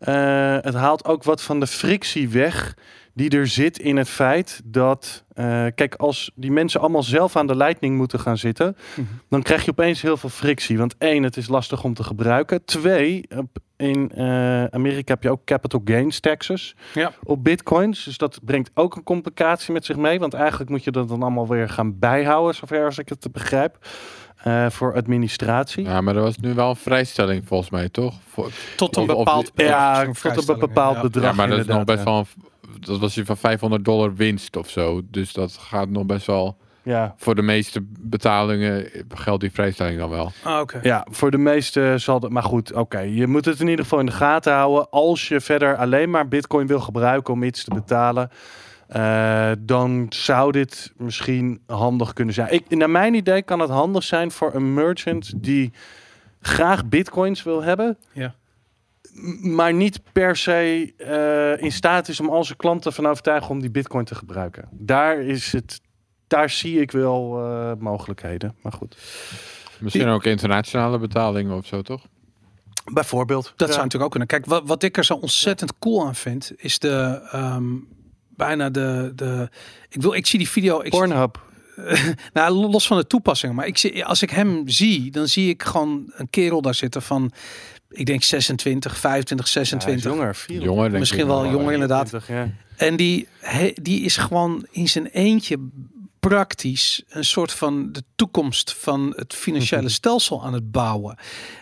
uh, het haalt ook wat van de frictie weg die er zit in het feit dat... Uh, kijk, als die mensen allemaal zelf aan de Lightning moeten gaan zitten... Mm-hmm. dan krijg je opeens heel veel frictie. Want één, het is lastig om te gebruiken. Twee, in uh, Amerika heb je ook capital gains taxes ja. op bitcoins. Dus dat brengt ook een complicatie met zich mee. Want eigenlijk moet je dat dan allemaal weer gaan bijhouden... zover als ik het begrijp, uh, voor administratie. Ja, maar er was nu wel een vrijstelling volgens mij, toch? Voor, tot een bepaald bedrag. Ja, tot een bepaald ja. bedrag, ja, maar dat is nog best wel... Een, dat was je van vijfhonderd dollar winst of zo. Dus dat gaat nog best wel... Ja. Voor de meeste betalingen geldt die vrijstelling dan wel. Ah, okay. Ja, voor de meeste zal dat... Maar goed, oké. Okay. Je moet het in ieder geval in de gaten houden. Als je verder alleen maar bitcoin wil gebruiken om iets te betalen... Uh, dan zou dit misschien handig kunnen zijn. Ik, naar mijn idee kan het handig zijn voor een merchant... die graag bitcoins wil hebben... Ja. Maar niet per se uh, in staat is om al zijn klanten van overtuigen om die bitcoin te gebruiken. Daar is het, daar zie ik wel uh, mogelijkheden. Maar goed. Misschien ook internationale betalingen of zo, toch? Bijvoorbeeld. Dat ja. zou natuurlijk ook kunnen. Kijk, wat, wat ik er zo ontzettend cool aan vind, is de um, bijna de, de. Ik wil, ik zie die video. Ik Pornhub. Nou, los van de toepassing. Maar ik zie, als ik hem zie, dan zie ik gewoon een kerel daar zitten van. Ik denk zesentwintig, vijfentwintig, zesentwintig. Ja, jonger, jonger denk misschien ik wel jonger inderdaad. vijfentwintig, ja. En die, he, die is gewoon in zijn eentje praktisch een soort van de toekomst van het financiële stelsel aan het bouwen.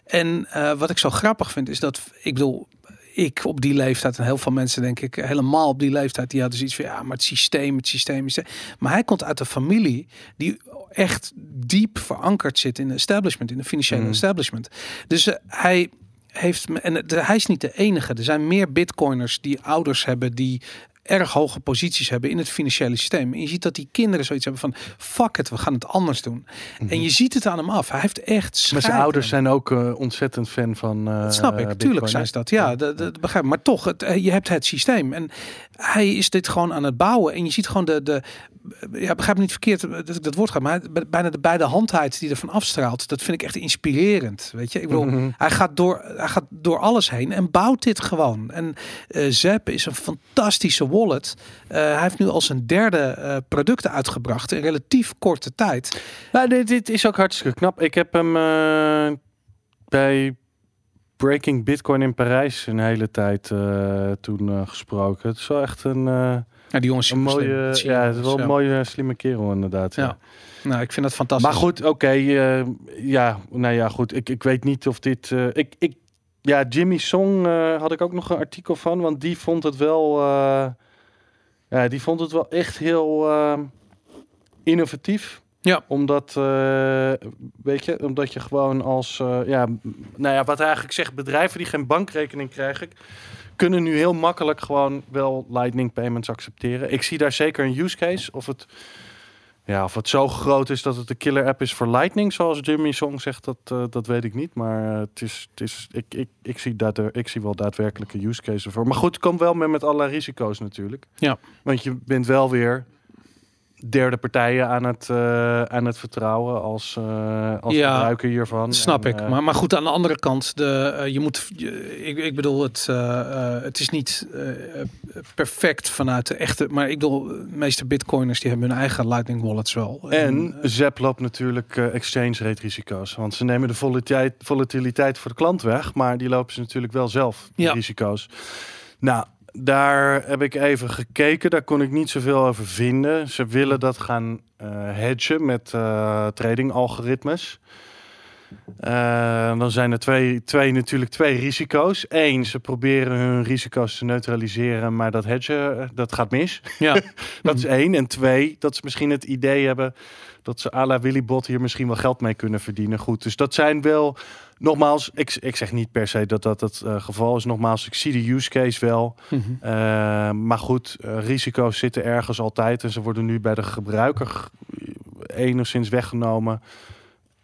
En uh, wat ik zo grappig vind is dat, ik bedoel, ik op die leeftijd en heel veel mensen denk ik helemaal op die leeftijd, die hadden zoiets van ja, maar het systeem, het systeem is. Maar hij komt uit een familie die echt diep verankerd zit in de establishment, in de financiële mm. establishment. Dus uh, hij heeft, en de, hij is niet de enige. Er zijn meer bitcoiners die ouders hebben die erg hoge posities hebben in het financiële systeem. En je ziet dat die kinderen zoiets hebben van fuck het, we gaan het anders doen. Mm-hmm. En je ziet het aan hem af. Hij heeft echt schijt. Maar zijn ouders zijn ook uh, ontzettend fan van uh, dat snap ik, Bitcoin, tuurlijk zijn ze dat. Ja, ja. Dat, dat begrijp ik. Maar toch, het, je hebt het systeem. En hij is dit gewoon aan het bouwen. En je ziet gewoon de... de ja, begrijp me niet verkeerd dat ik dat woord ga, maar bijna de beide handheid die ervan afstraalt, dat vind ik echt inspirerend. Weet je, ik bedoel, mm-hmm. hij, gaat door, hij gaat door alles heen en bouwt dit gewoon. En uh, Zap is een fantastische wallet. Uh, hij heeft nu al zijn derde uh, producten uitgebracht in relatief korte tijd. Nou, dit, dit is ook hartstikke knap. Ik heb hem uh, bij Breaking Bitcoin in Parijs een hele tijd uh, toen uh, gesproken. Het is wel echt een. Uh... Ja, die jongens een mooie, slim. Ja, het is wel een ja. mooie, slimme kerel inderdaad. Ja. Ja. Nou, ik vind dat fantastisch. Maar goed, oké, okay, uh, ja, nou ja, goed. Ik, ik weet niet of dit, uh, ik, ik, ja, Jimmy Song uh, had ik ook nog een artikel van, want die vond het wel, uh, ja, die vond het wel echt heel uh, innovatief. Ja. Omdat, uh, weet je, omdat je gewoon als, uh, ja, nou ja, wat hij eigenlijk zegt, bedrijven die geen bankrekening krijgen, kunnen nu heel makkelijk gewoon wel Lightning payments accepteren. Ik zie daar zeker een use case. Of het, ja, of het zo groot is dat het de killer app is voor Lightning, zoals Jimmy Song zegt, dat, uh, dat weet ik niet. Maar uh, het is, het is, ik, ik, ik, zie dat er, ik zie wel daadwerkelijke use cases voor. Maar goed, het komt wel met, met allerlei risico's natuurlijk. Ja. Want je bent wel weer derde partijen aan het, uh, aan het vertrouwen als, uh, als ja, gebruiker hiervan. Snap en, ik. Uh, maar, maar goed, aan de andere kant, de, uh, je moet, je, ik, ik bedoel, het, uh, uh, het is niet uh, perfect vanuit de echte, maar ik bedoel, de meeste bitcoiners die hebben hun eigen Lightning wallets wel. En uh, Zap loopt natuurlijk uh, exchange rate risico's, want ze nemen de volatiliteit, volatiliteit voor de klant weg, maar die lopen ze natuurlijk wel zelf, die ja. risico's. Nou, daar heb ik even gekeken. Daar kon ik niet zoveel over vinden. Ze willen dat gaan uh, hedgen met uh, trading algoritmes. Uh, dan zijn er twee, twee, natuurlijk twee risico's. Eén, ze proberen hun risico's te neutraliseren, maar dat hedgen, dat gaat mis. Ja. Dat is één. En twee, dat ze misschien het idee hebben dat ze à la Willybot hier misschien wel geld mee kunnen verdienen. Goed, dus dat zijn wel... Nogmaals, ik, ik zeg niet per se dat dat het uh, geval is. Nogmaals, ik zie de use case wel. Mm-hmm. Uh, maar goed, uh, risico's zitten ergens altijd. En ze worden nu bij de gebruiker enigszins weggenomen.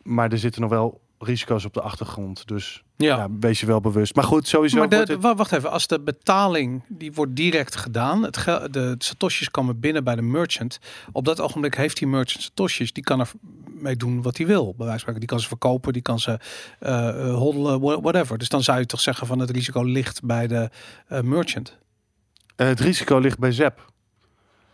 Maar er zitten nog wel risico's op de achtergrond. Dus ja, ja wees je wel bewust. Maar goed, sowieso... Maar de, wordt het... Wacht even, als de betaling, die wordt direct gedaan. Het ge- de satoshis komen binnen bij de merchant. Op dat ogenblik heeft die merchant satoshis. Die kan er mee doen wat hij wil. Bij wijze van spreken, die kan ze verkopen, die kan ze uh, hodelen, whatever. Dus dan zou je toch zeggen van het risico ligt bij de uh, merchant. Uh, het risico ligt bij Zap.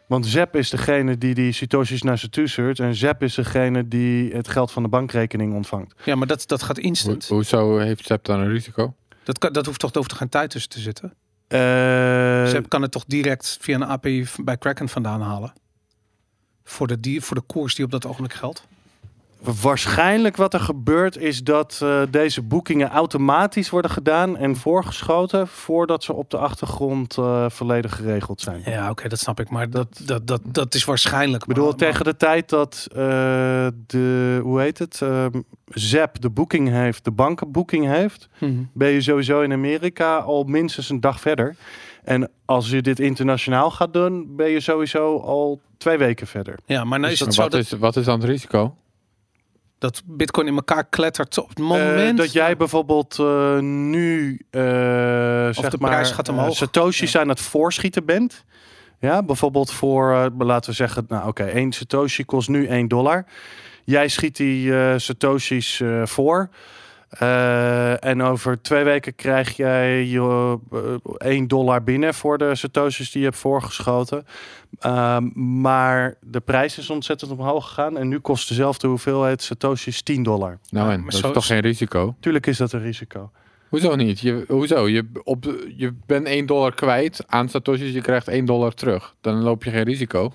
Want Zap is degene die die satoshis naar zijn toestuurt. En Zap is degene die het geld van de bankrekening ontvangt. Ja, maar dat, dat gaat instant. Ho- hoezo heeft Zap dan een risico? Dat, kan, dat hoeft toch over geen tijd tussen te zitten? Uh... Zap kan het toch direct via een A P I bij Kraken vandaan halen? Voor de, die, voor de koers die op dat ogenblik geldt? Waarschijnlijk wat er gebeurt is dat uh, deze boekingen automatisch worden gedaan en voorgeschoten voordat ze op de achtergrond uh, volledig geregeld zijn. Ja, oké, okay, dat snap ik. Maar dat, dat, dat, dat is waarschijnlijk. Ik bedoel, maar, tegen maar... de tijd dat uh, de, hoe heet het, uh, Zap de boeking heeft, de bankenboeking heeft, mm-hmm. ben je sowieso in Amerika al minstens een dag verder. En als je dit internationaal gaat doen, ben je sowieso al twee weken verder. Ja, maar nou is dus dat zo wat, dat... Is, wat is dan het risico? Dat Bitcoin in elkaar klettert op het moment... Uh, dat jij bijvoorbeeld uh, nu... Uh, of zeg de maar, prijs gaat omhoog. Uh, satoshis ja. aan het voorschieten bent. Ja, bijvoorbeeld voor... Uh, laten we zeggen... Nou oké, okay, één satoshi kost nu één dollar. Jij schiet die uh, satoshis uh, voor. Uh, en over twee weken krijg jij je één dollar binnen voor de satoshis die je hebt voorgeschoten. Uh, maar de prijs is ontzettend omhoog gegaan. En nu kost dezelfde hoeveelheid satoshis tien dollar. Nou, en dat is toch geen risico? Tuurlijk is dat een risico. Hoezo niet? Je, hoezo? Je, op, je bent één dollar kwijt aan satoshis, je krijgt één dollar terug. Dan loop je geen risico.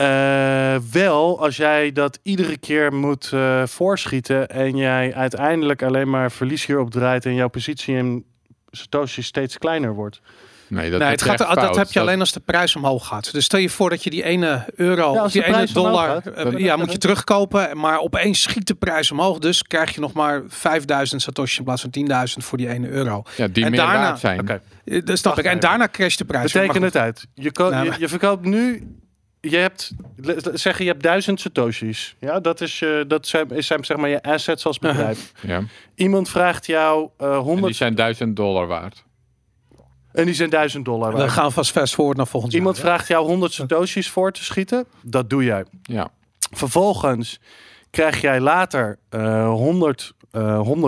Uh, wel, als jij dat iedere keer moet uh, voorschieten en jij uiteindelijk alleen maar verlies hierop draait en jouw positie in Satoshi steeds kleiner wordt. Nee, dat, nee, het gaat, dat heb je dat... alleen als de prijs omhoog gaat. Dus stel je voor dat je die ene euro ja, of die ene dollar gaat, uh, dan... ja, moet je terugkopen. Maar opeens schiet de prijs omhoog. Dus krijg je nog maar vijfduizend satoshi in plaats van tienduizend voor die ene euro. Ja, die en meer daarna, waard zijn. Okay. Dat snap ik. En daarna crasht de prijs. Betekent het uit. Je, ko- nou, je, je verkoopt nu... Je hebt, zeg je hebt duizend satoshis. Ja, dat is je, dat zijn, zijn zeg maar je assets als bedrijf. Ja. Iemand vraagt jou uh, honderd. En die zijn duizend dollar waard. En die zijn duizend dollar waard. Dan gaan we vast fast forward naar volgend jaar. Iemand ja. vraagt jou honderd satoshis voor te schieten. Dat doe jij. Ja. Vervolgens krijg jij later uh, honderd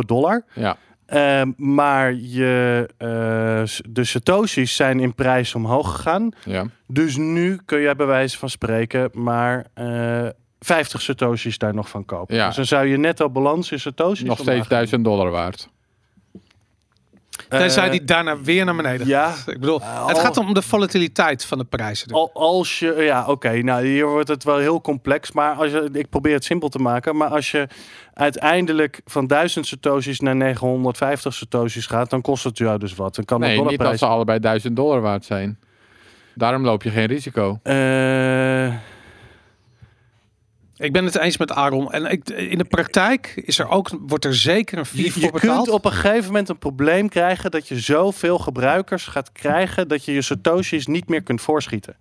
dollar. Ja. Uh, maar je, uh, de satoshis zijn in prijs omhoog gegaan. Ja. Dus nu kun je bij wijze van spreken maar uh, vijftig satoshis daar nog van kopen. Ja. Dus dan zou je net al balans in satoshis nog steeds duizend dollar waard. Tenzij uh, die daarna weer naar beneden ja, gaat. Ik bedoel, uh, het gaat om de volatiliteit van de prijzen. Al, als je, ja, oké. Okay, nou, hier wordt het wel heel complex. Maar als je, ik probeer het simpel te maken. Maar als je uiteindelijk van duizend satoshis naar negenhonderdvijftig satoshis gaat, dan kost het jou dus wat. Dan kan nee, de dollarprijs... niet dat ze allebei duizend dollar waard zijn. Daarom loop je geen risico. Uh... Ik ben het eens met Aaron. En ik, in de praktijk is er ook, wordt er zeker een fee voor betaald. Je kunt op een gegeven moment een probleem krijgen dat je zoveel gebruikers gaat krijgen dat je je satoshis niet meer kunt voorschieten.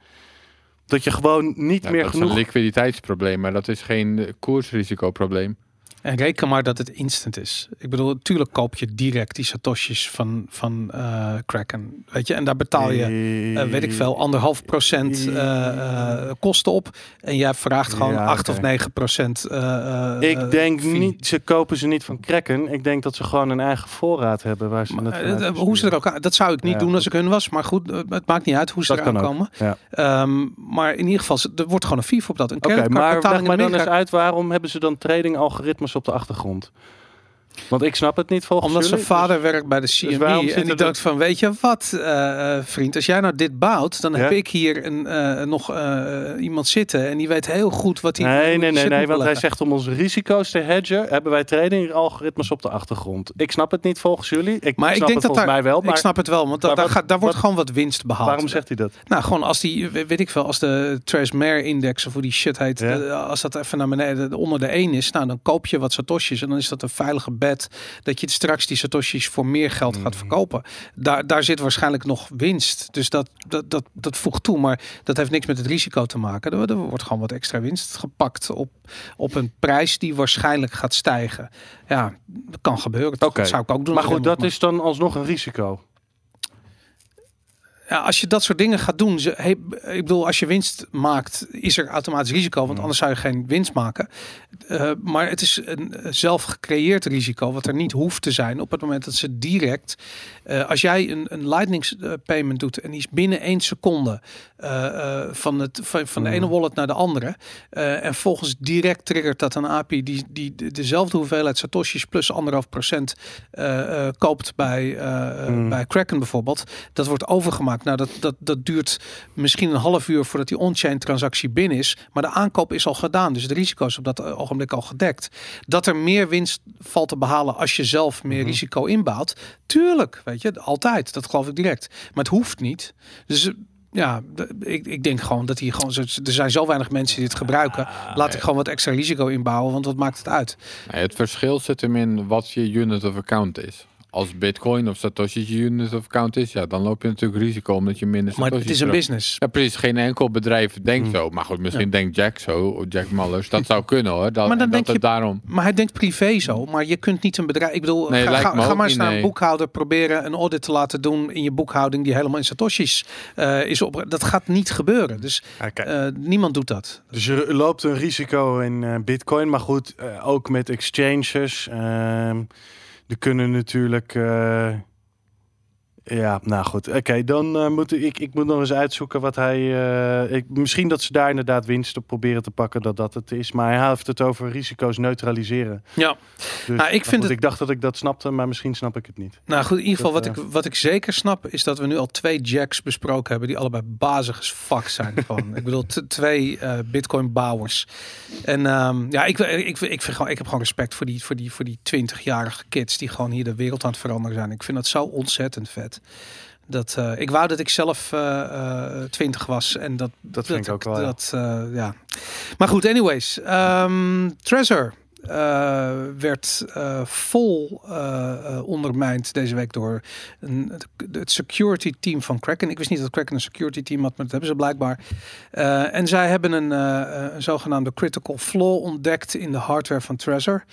Dat je gewoon niet ja, meer dat genoeg... Dat is een liquiditeitsprobleem, maar dat is geen koersrisicoprobleem. En reken maar dat het instant is. Ik bedoel, natuurlijk koop je direct die satoshis van, van uh, Kraken. Weet je, en daar betaal je, uh, weet ik veel, anderhalf procent uh, uh, kosten op. En jij vraagt gewoon ja, acht okay. of negen procent. Uh, ik denk fee. niet, ze kopen ze niet van Kraken. Ik denk dat ze gewoon een eigen voorraad hebben. Waar ze maar, uh, hoe ze er ook aan, dat zou ik niet ja, doen goed. als ik hun was. Maar goed, het maakt niet uit hoe ze eraan komen. Ja. Um, maar in ieder geval, er wordt gewoon een fee voor dat. Oké, okay, maar leg maar dan eens uit, waarom hebben ze dan trading algoritmes op de achtergrond? Want ik snap het niet volgens Omdat jullie. zijn vader dus, werkt bij de C M E dus en die dacht van, weet je wat uh, vriend, als jij nou dit bouwt, dan ja? heb ik hier een, uh, nog uh, iemand zitten en die weet heel goed wat hij... Nee, nee, nee, nee want hij zegt om onze risico's te hedgen, hebben wij trading algoritmes op de achtergrond. Ik snap het niet volgens jullie. Ik maar snap ik denk het dat volgens daar, mij wel. Maar, ik snap het wel, want da, wat, daar, gaat, daar wordt wat, gewoon wat winst behaald. Waarom zegt hij dat? Nou, gewoon als die, weet ik veel, als de Trezor index of hoe die shit heet, ja? de, als dat even naar beneden onder de één is, nou dan koop je wat satoshis en dan is dat een veilige bed. Dat je straks die satoshis voor meer geld gaat verkopen. Daar, daar zit waarschijnlijk nog winst. Dus dat, dat, dat, dat voegt toe. Maar dat heeft niks met het risico te maken. Er, er wordt gewoon wat extra winst gepakt op, op een prijs die waarschijnlijk gaat stijgen. Ja, dat kan gebeuren. Okay. Dat zou ik ook doen. Maar goed, dat is dan alsnog een risico. Ja, als je dat soort dingen gaat doen, ze, hey, ik bedoel, als je winst maakt, is er automatisch risico, want anders zou je geen winst maken. Uh, maar het is een zelf gecreëerd risico, wat er niet hoeft te zijn op het moment dat ze direct, uh, als jij een, een lightning payment doet en die is binnen één seconde uh, uh, van, het, van, van de ene wallet naar de andere, uh, en volgens direct triggert dat een A P I die, die dezelfde hoeveelheid satoshis plus anderhalf procent uh, uh, koopt bij, uh, mm. bij Kraken bijvoorbeeld, dat wordt overgemaakt. Nou, dat, dat, dat duurt misschien een half uur voordat die on-chain transactie binnen is. Maar de aankoop is al gedaan. Dus de risico's op dat ogenblik al gedekt. Dat er meer winst valt te behalen als je zelf meer mm-hmm. risico inbouwt. Tuurlijk, weet je, altijd. Dat geloof ik direct. Maar het hoeft niet. Dus ja, ik, ik denk gewoon dat hier gewoon... Er zijn zo weinig mensen die dit gebruiken. Laat ik gewoon wat extra risico inbouwen, want wat maakt het uit? Nee, het verschil zit hem in wat je unit of account is. Als Bitcoin of Satoshi's unit of account is, ja, dan loop je natuurlijk risico omdat je minder Satoshi's... Maar het is een terug... business. Ja, precies. Geen enkel bedrijf denkt mm. zo. Maar goed, misschien ja. denkt Jack zo, of Jack Mallers. Dat zou kunnen hoor. Dat, maar, dan dat denk dat je... daarom... maar hij denkt privé zo. Maar je kunt niet een bedrijf... Ik bedoel, nee, ga, ga, ga maar eens naar nee. een boekhouder proberen een audit te laten doen in je boekhouding die helemaal in Satoshi's uh, is op. Dat gaat niet gebeuren. Dus okay. uh, niemand doet dat. Dus je loopt een risico in uh, Bitcoin. Maar goed, uh, ook met exchanges... Uh, Er kunnen natuurlijk uh, Ja, nou goed. Oké, okay, dan uh, moet ik, ik moet nog eens uitzoeken wat hij... Uh, ik, misschien dat ze daar inderdaad winst op proberen te pakken, dat dat het is. Maar hij heeft het over risico's neutraliseren. Ja. Dus, nou, ik, vind het... ik dacht dat ik dat snapte, maar misschien snap ik het niet. Nou goed, in ieder geval dat, wat, uh... ik, wat ik zeker snap is dat we nu al twee jacks besproken hebben die allebei bazig as fuck zijn. Van. Ik bedoel, t- twee uh, bitcoin bouwers. En um, ja, ik, ik, ik, ik, vind gewoon, ik heb gewoon respect voor die, voor die, voor die twintigjarige kids die gewoon hier de wereld aan het veranderen zijn. Ik vind dat zo ontzettend vet. Dat, uh, ik wou dat ik zelf twintig uh, uh, was. En dat, dat vind dat, ik ook wel. Dat, uh, ja. Maar goed, anyways. Um, Trezor uh, werd uh, vol uh, uh, ondermijnd deze week door een, het security team van Kraken. Ik wist niet dat Kraken een security team had, maar dat hebben ze blijkbaar. Uh, en zij hebben een, uh, een zogenaamde critical flaw ontdekt in de hardware van Trezor.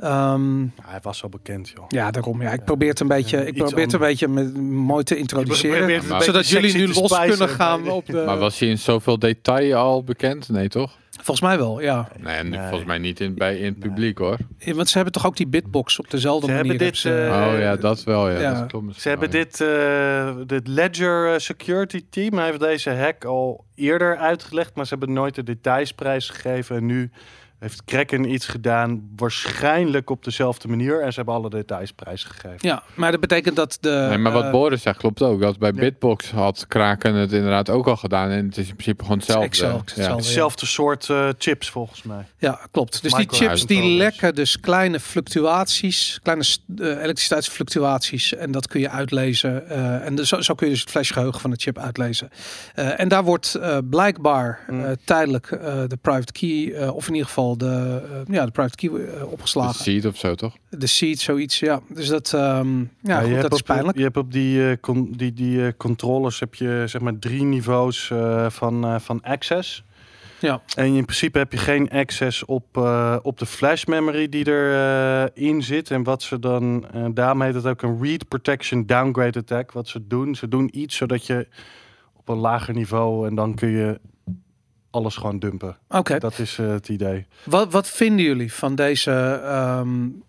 Um, ja, hij was al bekend, joh. Ja, daarom. Ja, ik probeer het een beetje, ik probeer het een beetje met, mooi te introduceren, ja, maar, zodat jullie nu los spijzen. kunnen gaan. Op de... Maar was hij in zoveel detail al bekend? Nee, toch? Volgens mij wel, ja. Nee, nee. Volgens mij niet in, bij, in het nee. publiek, hoor. Ja, want ze hebben toch ook die Bitbox op dezelfde ze manier. Hebben dit, ze, uh, oh ja, dat wel, ja. ja. Dat klopt ze hebben dit, uh, dit Ledger Security Team. Hij heeft deze hack al eerder uitgelegd, maar ze hebben nooit de details prijsgegeven. En nu... heeft Kraken iets gedaan, waarschijnlijk op dezelfde manier. En ze hebben alle details prijsgegeven. Ja, maar dat betekent dat de... Nee, maar wat uh, Boris zegt, klopt ook. Dat bij ja. Bitbox had Kraken het inderdaad ook al gedaan. En het is in principe gewoon hetzelfde. Exact, ja. hetzelfde, hetzelfde ja. soort uh, chips, volgens mij. Ja, klopt. Dus Micro- die chips die lekken dus kleine fluctuaties, kleine uh, elektriciteitsfluctuaties. En dat kun je uitlezen. Uh, en dus, zo, zo kun je dus het flashgeheugen van de chip uitlezen. Uh, en daar wordt uh, blijkbaar uh, mm. tijdelijk uh, de private key, uh, of in ieder geval de, uh, ja, de private key uh, opgeslagen. De seed of zo, toch? De seed, zoiets, ja. Dus dat, um, ja, ja, goed, dat is pijnlijk. Op, je hebt op die, uh, con- die, die uh, controllers heb je zeg maar drie niveaus uh, van, uh, van access. Ja. En in principe heb je geen access op, uh, op de flash memory die erin uh, in zit. En wat ze dan, uh, daarom heet het ook een read protection downgrade attack. Wat ze doen, ze doen iets zodat je op een lager niveau en dan kun je alles gewoon dumpen. Oké. Okay. Dat is uh, het idee. Wat, wat vinden jullie van deze, um,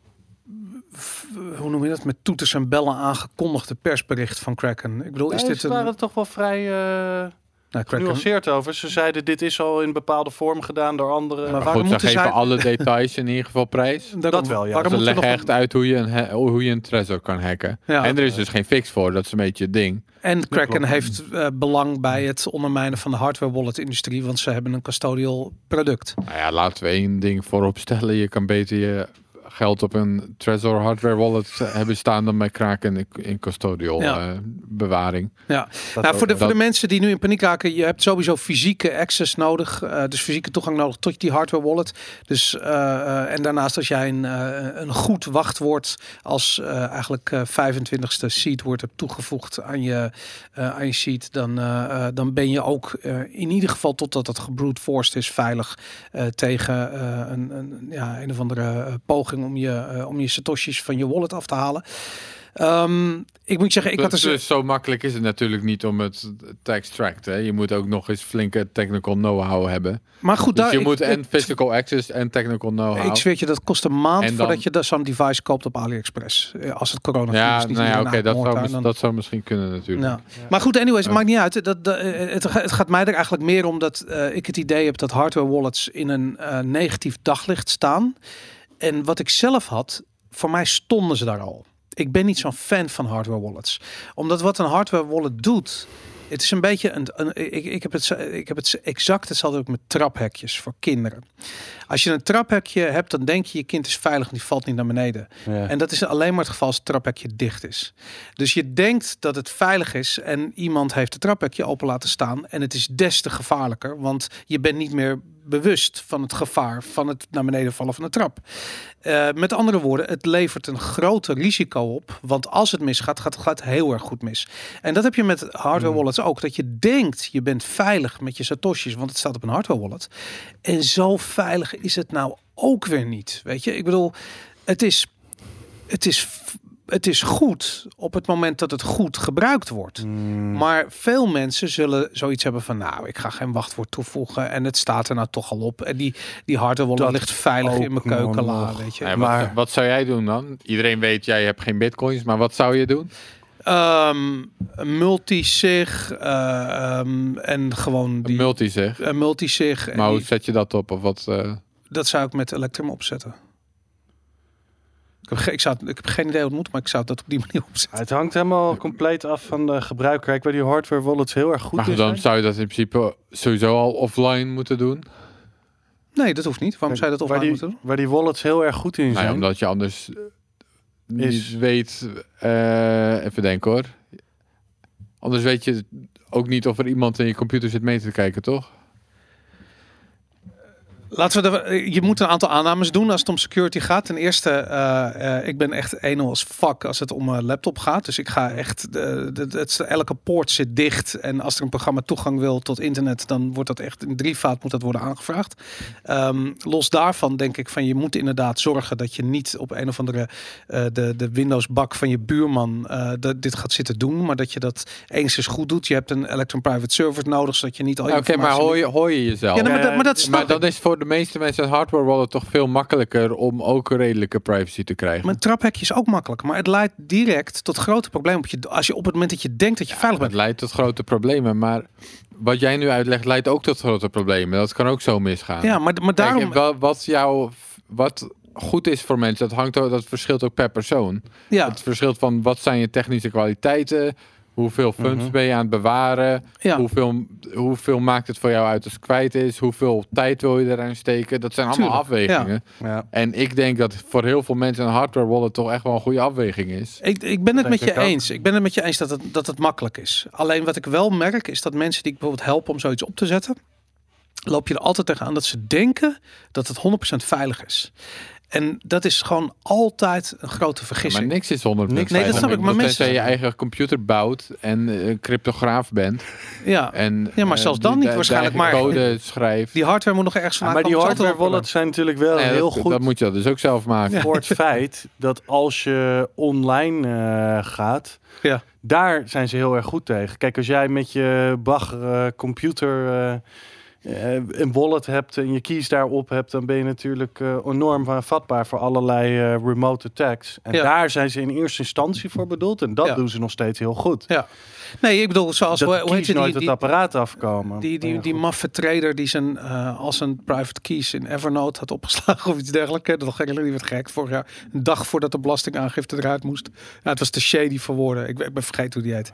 f, hoe noem je dat, met toeters en bellen aangekondigde persbericht van Kraken? Ik bedoel, nee, is dit ze waren een... er toch wel vrij uh, nou, genuanceerd over. Ze zeiden, dit is al in bepaalde vorm gedaan door anderen. Ja, maar maar goed, ze geven zij... alle details in ieder geval prijs. Dat, dat wel, ja. Ze leggen echt een... uit hoe je een, he- hoe je een Trezor kan hacken. Ja, en er is dus geen fix voor, dat is een beetje het ding. En Kraken heeft uh, belang bij het ondermijnen van de hardware wallet industrie, want ze hebben een custodial product. Nou ja, laten we één ding voorop stellen. Je kan beter je geld op een Trezor hardware wallet hebben staan dan bij Kraken in custodial ja. uh, bewaring. Ja. Nou, voor, de, voor dat... de mensen die nu in paniek raken, je hebt sowieso fysieke access nodig, uh, dus fysieke toegang nodig tot die hardware wallet. Dus uh, uh, en daarnaast als jij een, uh, een goed wachtwoord als uh, eigenlijk uh, vijfentwintigste seed wordt hebt toegevoegd aan je uh, aan je seed, dan, uh, uh, dan ben je ook uh, in ieder geval totdat dat gebrute forced is veilig uh, tegen uh, een, een, ja, een of andere uh, poging om je, uh, om je satoshis van je wallet af te halen. Um, ik moet zeggen, ik had dus, dus zo makkelijk is het natuurlijk niet om het te extracten. Je moet ook nog eens flinke technical know-how hebben. Maar goed, dus daar, je ik, moet ik, en physical access en technical know-how. Ik zweer je, dat kost een maand dan, voordat je zo'n device koopt op AliExpress. Als het coronavirus ja, niet nou ja, oké, okay, dat, zou, dan, dat zou misschien kunnen natuurlijk. Nou. Ja. Maar goed, anyways, het maakt niet uit. Dat, dat, het, het gaat mij er eigenlijk meer om dat uh, ik het idee heb dat hardware wallets in een uh, negatief daglicht staan. En wat ik zelf had, voor mij stonden ze daar al. Ik ben niet zo'n fan van hardware wallets. Omdat wat een hardware wallet doet... Het is een beetje... Een, een, ik, ik, heb het, ik heb het exact hetzelfde ook met traphekjes voor kinderen. Als je een traphekje hebt, dan denk je... je kind is veilig en die valt niet naar beneden. Ja. En dat is alleen maar het geval als het traphekje dicht is. Dus je denkt dat het veilig is... en iemand heeft het traphekje open laten staan... en het is des te gevaarlijker, want je bent niet meer... bewust van het gevaar van het naar beneden vallen van de trap. Uh, met andere woorden, het levert een groter risico op. Want als het misgaat, gaat het heel erg goed mis. En dat heb je met hardware wallets ook. Dat je denkt, je bent veilig met je satoshis. Want het staat op een hardware wallet. En zo veilig is het nou ook weer niet. Weet je, ik bedoel, het is... Het is Het is goed op het moment dat het goed gebruikt wordt. Mm. Maar veel mensen zullen zoiets hebben van... nou, ik ga geen wachtwoord toevoegen en het staat er nou toch al op. En die, die hardware wallet ligt veilig in mijn keukenla. Weet je. Ja, maar wat, wat zou jij doen dan? Iedereen weet, jij hebt geen bitcoins, maar wat zou je doen? Um, multisig uh, um, en gewoon die... Een multisig? Een multisig. Maar hoe die... zet je dat op? Of wat? Uh... Dat zou ik met Electrum opzetten. Ik heb, ge- ik, zou het, ik heb geen idee hoe het moet, maar ik zou dat op die manier opzetten. Het hangt helemaal compleet af van de gebruiker. Ik weet die hardware wallets heel erg goed. Maar dan zijn. Zou je dat in principe sowieso al offline moeten doen? Nee, dat hoeft niet. Waarom zou je dat offline die, moeten doen? Waar die wallets heel erg goed in zijn. Nou ja, omdat je anders uh, is... niet weet... Uh, even denken hoor. Anders weet je ook niet of er iemand in je computer zit mee te kijken, toch? Laten we de, je moet een aantal aannames doen als het om security gaat. Ten eerste, uh, uh, ik ben echt een nul als fuck als het om een laptop gaat. Dus ik ga echt, de, de, het, elke poort zit dicht. En als er een programma toegang wil tot internet, dan wordt dat echt in drievoud moet dat worden aangevraagd. Um, los daarvan denk ik van je moet inderdaad zorgen dat je niet op een of andere uh, de, de Windows bak van je buurman uh, de, dit gaat zitten doen. Maar dat je dat eens eens goed doet. Je hebt een Electrum Private Server nodig, zodat je niet al je informatie... Oké, okay, maar hoor je, hoor je jezelf? Ja, nou, maar, dat, maar dat snap maar dat is voor de meeste mensen een hardware wallet toch veel makkelijker om ook een redelijke privacy te krijgen. Maar een traphekje is ook makkelijk, maar het leidt direct tot grote problemen op je, als je op het moment dat je denkt dat je ja, veilig bent. Het leidt tot grote problemen, maar wat jij nu uitlegt leidt ook tot grote problemen. Dat kan ook zo misgaan. Ja, maar, maar daarom... Kijk, wat, wat jou, wat goed is voor mensen, dat hangt dat verschilt ook per persoon. Ja. Het verschilt van wat zijn je technische kwaliteiten, hoeveel funds mm-hmm. ben je aan het bewaren? Ja. Hoeveel, hoeveel maakt het voor jou uit als het kwijt is? Hoeveel tijd wil je eraan steken? Dat zijn allemaal Tuurlijk. afwegingen. Ja. Ja. En ik denk dat voor heel veel mensen een hardware wallet toch echt wel een goede afweging is. Ik, ik ben het met je eens. Ik ben het met je eens dat het, dat het makkelijk is. Alleen wat ik wel merk is dat mensen die ik bijvoorbeeld help om zoiets op te zetten, loop je er altijd tegenaan dat ze denken dat het honderd procent veilig is. En dat is gewoon altijd een grote vergissing. Ja, maar niks is honderd procent. Nee, dat snap ik. Maar mensen... je je eigen computer bouwt en uh, cryptograaf bent. Ja. En, ja, maar zelfs dan uh, die, niet waarschijnlijk. Maar code schrijft. Die hardware moet nog ergens van ja, maar die hardware wallets zijn natuurlijk wel nee, heel dat, goed. Dat moet je dat dus ook zelf maken. Ja. Voor het feit dat als je online uh, gaat... Ja. Daar zijn ze heel erg goed tegen. Kijk, als jij met je bag uh, computer... Uh, een wallet hebt en je keys daarop hebt, dan ben je natuurlijk uh, enorm vatbaar voor allerlei uh, remote attacks. En ja. daar zijn ze in eerste instantie voor bedoeld en dat ja. doen ze nog steeds heel goed. Ja. Nee, ik bedoel, zoals dat hoe, hoe heet je, die, nooit het apparaat afkomen. Die, die, die, die maffe trader die zijn uh, als een private keys in Evernote had opgeslagen of iets dergelijks. Dat was eigenlijk werd gehackt vorig jaar. Een dag voordat de belastingaangifte eruit moest. Nou, het was te shady voor woorden. Ik, ik ben vergeten hoe die heet.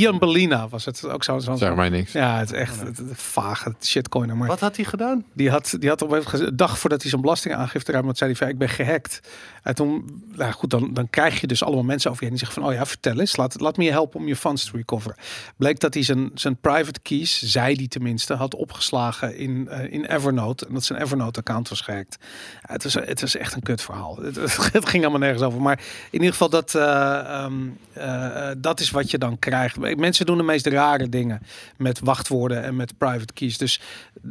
Jan Bellina was het ook zo. Zeg maar van. Niks. Ja, het is echt het, het, vaag. Het shitcoiner. Maar wat had hij gedaan? Die had, die had op een dag voordat hij zijn belastingaangifte eruit moest, zei hij van, ik ben gehackt. En toen, nou goed, dan, dan krijg je dus allemaal mensen over je heen die zeggen van, oh ja, vertel eens. Laat, laat me je helpen om je funds te recover. Bleek dat hij zijn, zijn private keys, zei die tenminste, had opgeslagen in, uh, in Evernote. En dat zijn Evernote-account was gehackt. Uh, het, was, het was echt een kut verhaal. Het, het ging allemaal nergens over. Maar in ieder geval, dat, uh, um, uh, dat is wat je dan krijgt. Mensen doen de meest rare dingen met wachtwoorden en met private keys. Dus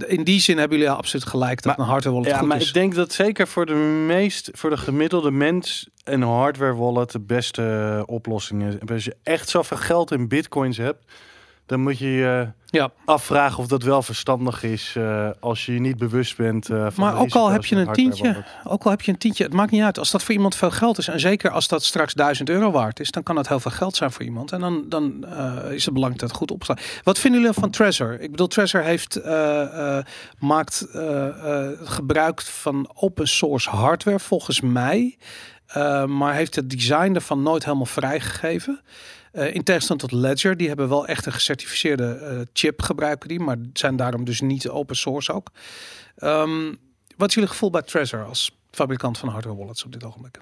in die zin hebben jullie absoluut gelijk dat maar, een hardware wallet ja, goed maar is. Maar ik denk dat zeker voor de meest, voor de gemiddelde mens... een hardware wallet de beste oplossing is. En als je echt zoveel geld in bitcoins hebt, dan moet je je ja. afvragen of dat wel verstandig is uh, als je je niet bewust bent. Uh, van maar ook al heb je een tientje, wallet. ook al heb je een tientje, het maakt niet uit. Als dat voor iemand veel geld is en zeker als dat straks duizend euro waard is, dan kan dat heel veel geld zijn voor iemand. En dan, dan uh, is het belangrijk dat het goed opslaat. Wat vinden jullie van Trezor? Ik bedoel, Trezor heeft uh, uh, maakt uh, uh, gebruik van open source hardware volgens mij. Uh, maar heeft het design ervan nooit helemaal vrijgegeven. Uh, in tegenstelling tot Ledger. Die hebben wel echt een gecertificeerde uh, chip gebruiken die. Maar zijn daarom dus niet open source ook. Um, wat is jullie gevoel bij Trezor als fabrikant van hardware wallets op dit ogenblik?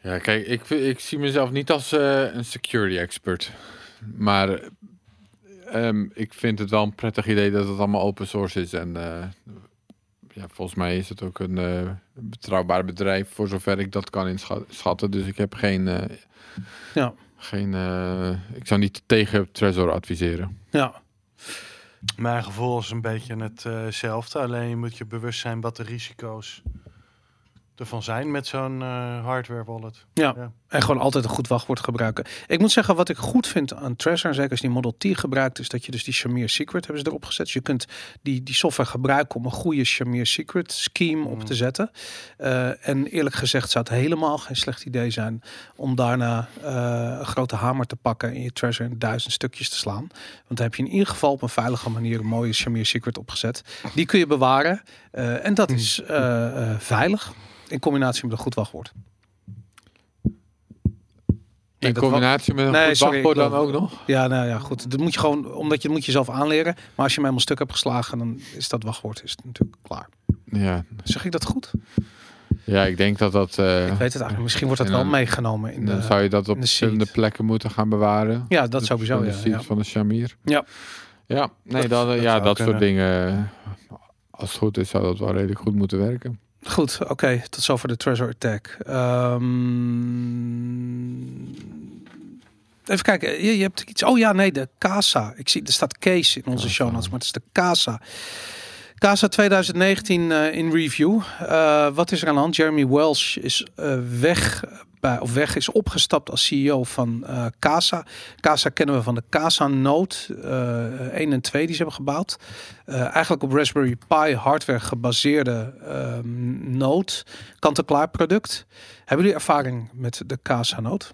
Ja, kijk, ik, ik zie mezelf niet als uh, een security expert. Maar um, ik vind het wel een prettig idee dat het allemaal open source is. En... Uh, Ja, volgens mij is het ook een uh, betrouwbaar bedrijf, voor zover ik dat kan inschatten. Dus ik heb geen... Uh, ja. geen uh, ik zou niet tegen Trezor adviseren. Ja. Mijn gevoel is een beetje hetzelfde. Uh, alleen je moet je bewust zijn wat de risico's ervan zijn met zo'n uh, hardware wallet. Ja, ja, en gewoon altijd een goed wachtwoord gebruiken. Ik moet zeggen, wat ik goed vind aan Trezor, zeker als die Model T gebruikt, is dat je dus die Shamir Secret hebben ze erop gezet. Dus je kunt die, die software gebruiken om een goede Shamir Secret scheme mm. op te zetten. Uh, en eerlijk gezegd zou het helemaal geen slecht idee zijn om daarna uh, een grote hamer te pakken en je Trezor in duizend stukjes te slaan. Want dan heb je in ieder geval op een veilige manier een mooie Shamir Secret opgezet. Die kun je bewaren. Uh, en dat is uh, uh, veilig. In combinatie met een goed wachtwoord. In nee, combinatie met een nee, goed sorry, wachtwoord dan ook nog? Ja, nou ja, goed. Dat moet je gewoon, omdat je dat moet je zelf aanleren. Maar als je hem helemaal stuk hebt geslagen, dan is dat wachtwoord is het natuurlijk klaar. Ja. Zeg ik dat goed? Ja, ik denk dat dat... Uh, ik weet het eigenlijk. Misschien wordt dat dan, wel meegenomen. In dan de, zou je dat op verschillende plekken moeten gaan bewaren. Ja, dat sowieso. De, ja, de ja. van de Shamir. Ja. Ja, nee, dat, dat, dat, ja, dat soort dingen. Als het goed is, zou dat wel redelijk goed moeten werken. Goed, oké. Okay. Tot zover de Trezor Attack. Um... Even kijken. Je, je hebt iets... Oh ja, nee, de Casa. Ik zie, er staat Case in onze show notes, maar het is de Casa. Casa twintig negentien uh, in review. Uh, wat is er aan de hand? Jeremy Welsh is uh, weg... Bij, of weg is opgestapt als C E O van uh, Casa. Casa kennen we van de Casa Node uh, één en twee die ze hebben gebouwd. Uh, eigenlijk op Raspberry Pi hardware gebaseerde uh, Node. Kant-en-klaar product. Hebben jullie ervaring met de Casa Node?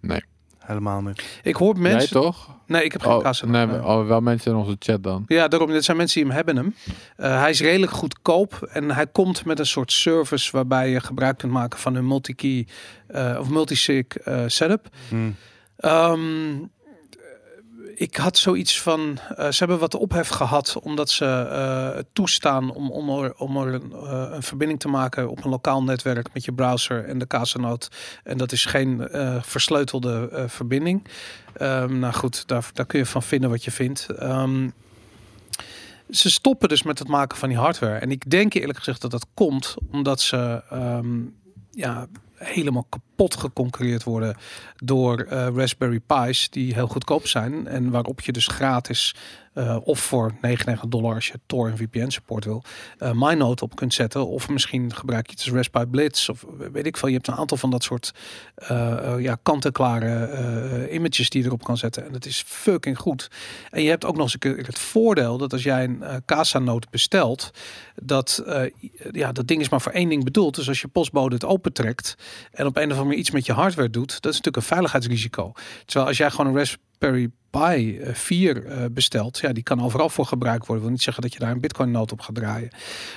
Nee. Helemaal niet. Ik hoor mensen... Jij toch? Nee, ik heb geen oh, Casa Node. Nee, oh, wel mensen in onze chat dan. Ja, daarom. Dit zijn mensen die hem hebben hem. Uh, hij is redelijk goedkoop. En hij komt met een soort service waarbij je gebruik kunt maken van een multi-key uh, of multi-sig uh, setup. Hmm. Um, ik had zoiets van... Uh, ze hebben wat ophef gehad omdat ze uh, toestaan om, om, er, om er een, uh, een verbinding te maken op een lokaal netwerk met je browser en de Casa Node. En dat is geen uh, versleutelde uh, verbinding. Um, nou goed, daar, daar kun je van vinden wat je vindt. Um, ze stoppen dus met het maken van die hardware. En ik denk eerlijk gezegd dat dat komt omdat ze... Um, ja. helemaal kapot geconcurreerd worden door uh, Raspberry Pi's die heel goedkoop zijn en waarop je dus gratis uh, of voor negenennegentig dollar als je Tor en V P N support wil uh, MyNode op kunt zetten of misschien gebruik je dus Raspberry Blitz of weet ik veel. Je hebt een aantal van dat soort uh, ja, kant-en-klare uh, images die je erop kan zetten en dat is fucking goed. En je hebt ook nog eens een keer het voordeel dat als jij een uh, Casa Node bestelt dat uh, ja, dat ding is maar voor één ding bedoeld. Dus als je postbode het opentrekt en op een of andere manier iets met je hardware doet, dat is natuurlijk een veiligheidsrisico. Terwijl als jij gewoon een Raspberry Pi vier bestelt, ja, die kan overal voor gebruikt worden. Wil niet zeggen dat je daar een Bitcoin-nood op gaat draaien.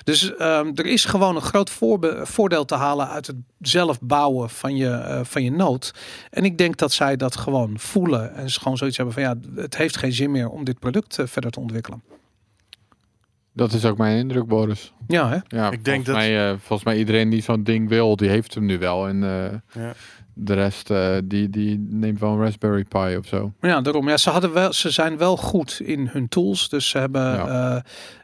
Dus um, er is gewoon een groot voorbe- voordeel te halen uit het zelf bouwen van je, uh, van je nood. En ik denk dat zij dat gewoon voelen en ze gewoon zoiets hebben van ja, het heeft geen zin meer om dit product uh, verder te ontwikkelen. Dat is ook mijn indruk, Boris. Ja, hè? Ja, ik denk dat... Mij, uh, volgens mij iedereen die zo'n ding wil, die heeft hem nu wel. En uh, ja. de rest, uh, die, die neemt wel een Raspberry Pi of zo. Ja, daarom. Ja, ze, hadden wel, ze zijn wel goed in hun tools. Dus ze hebben, ja.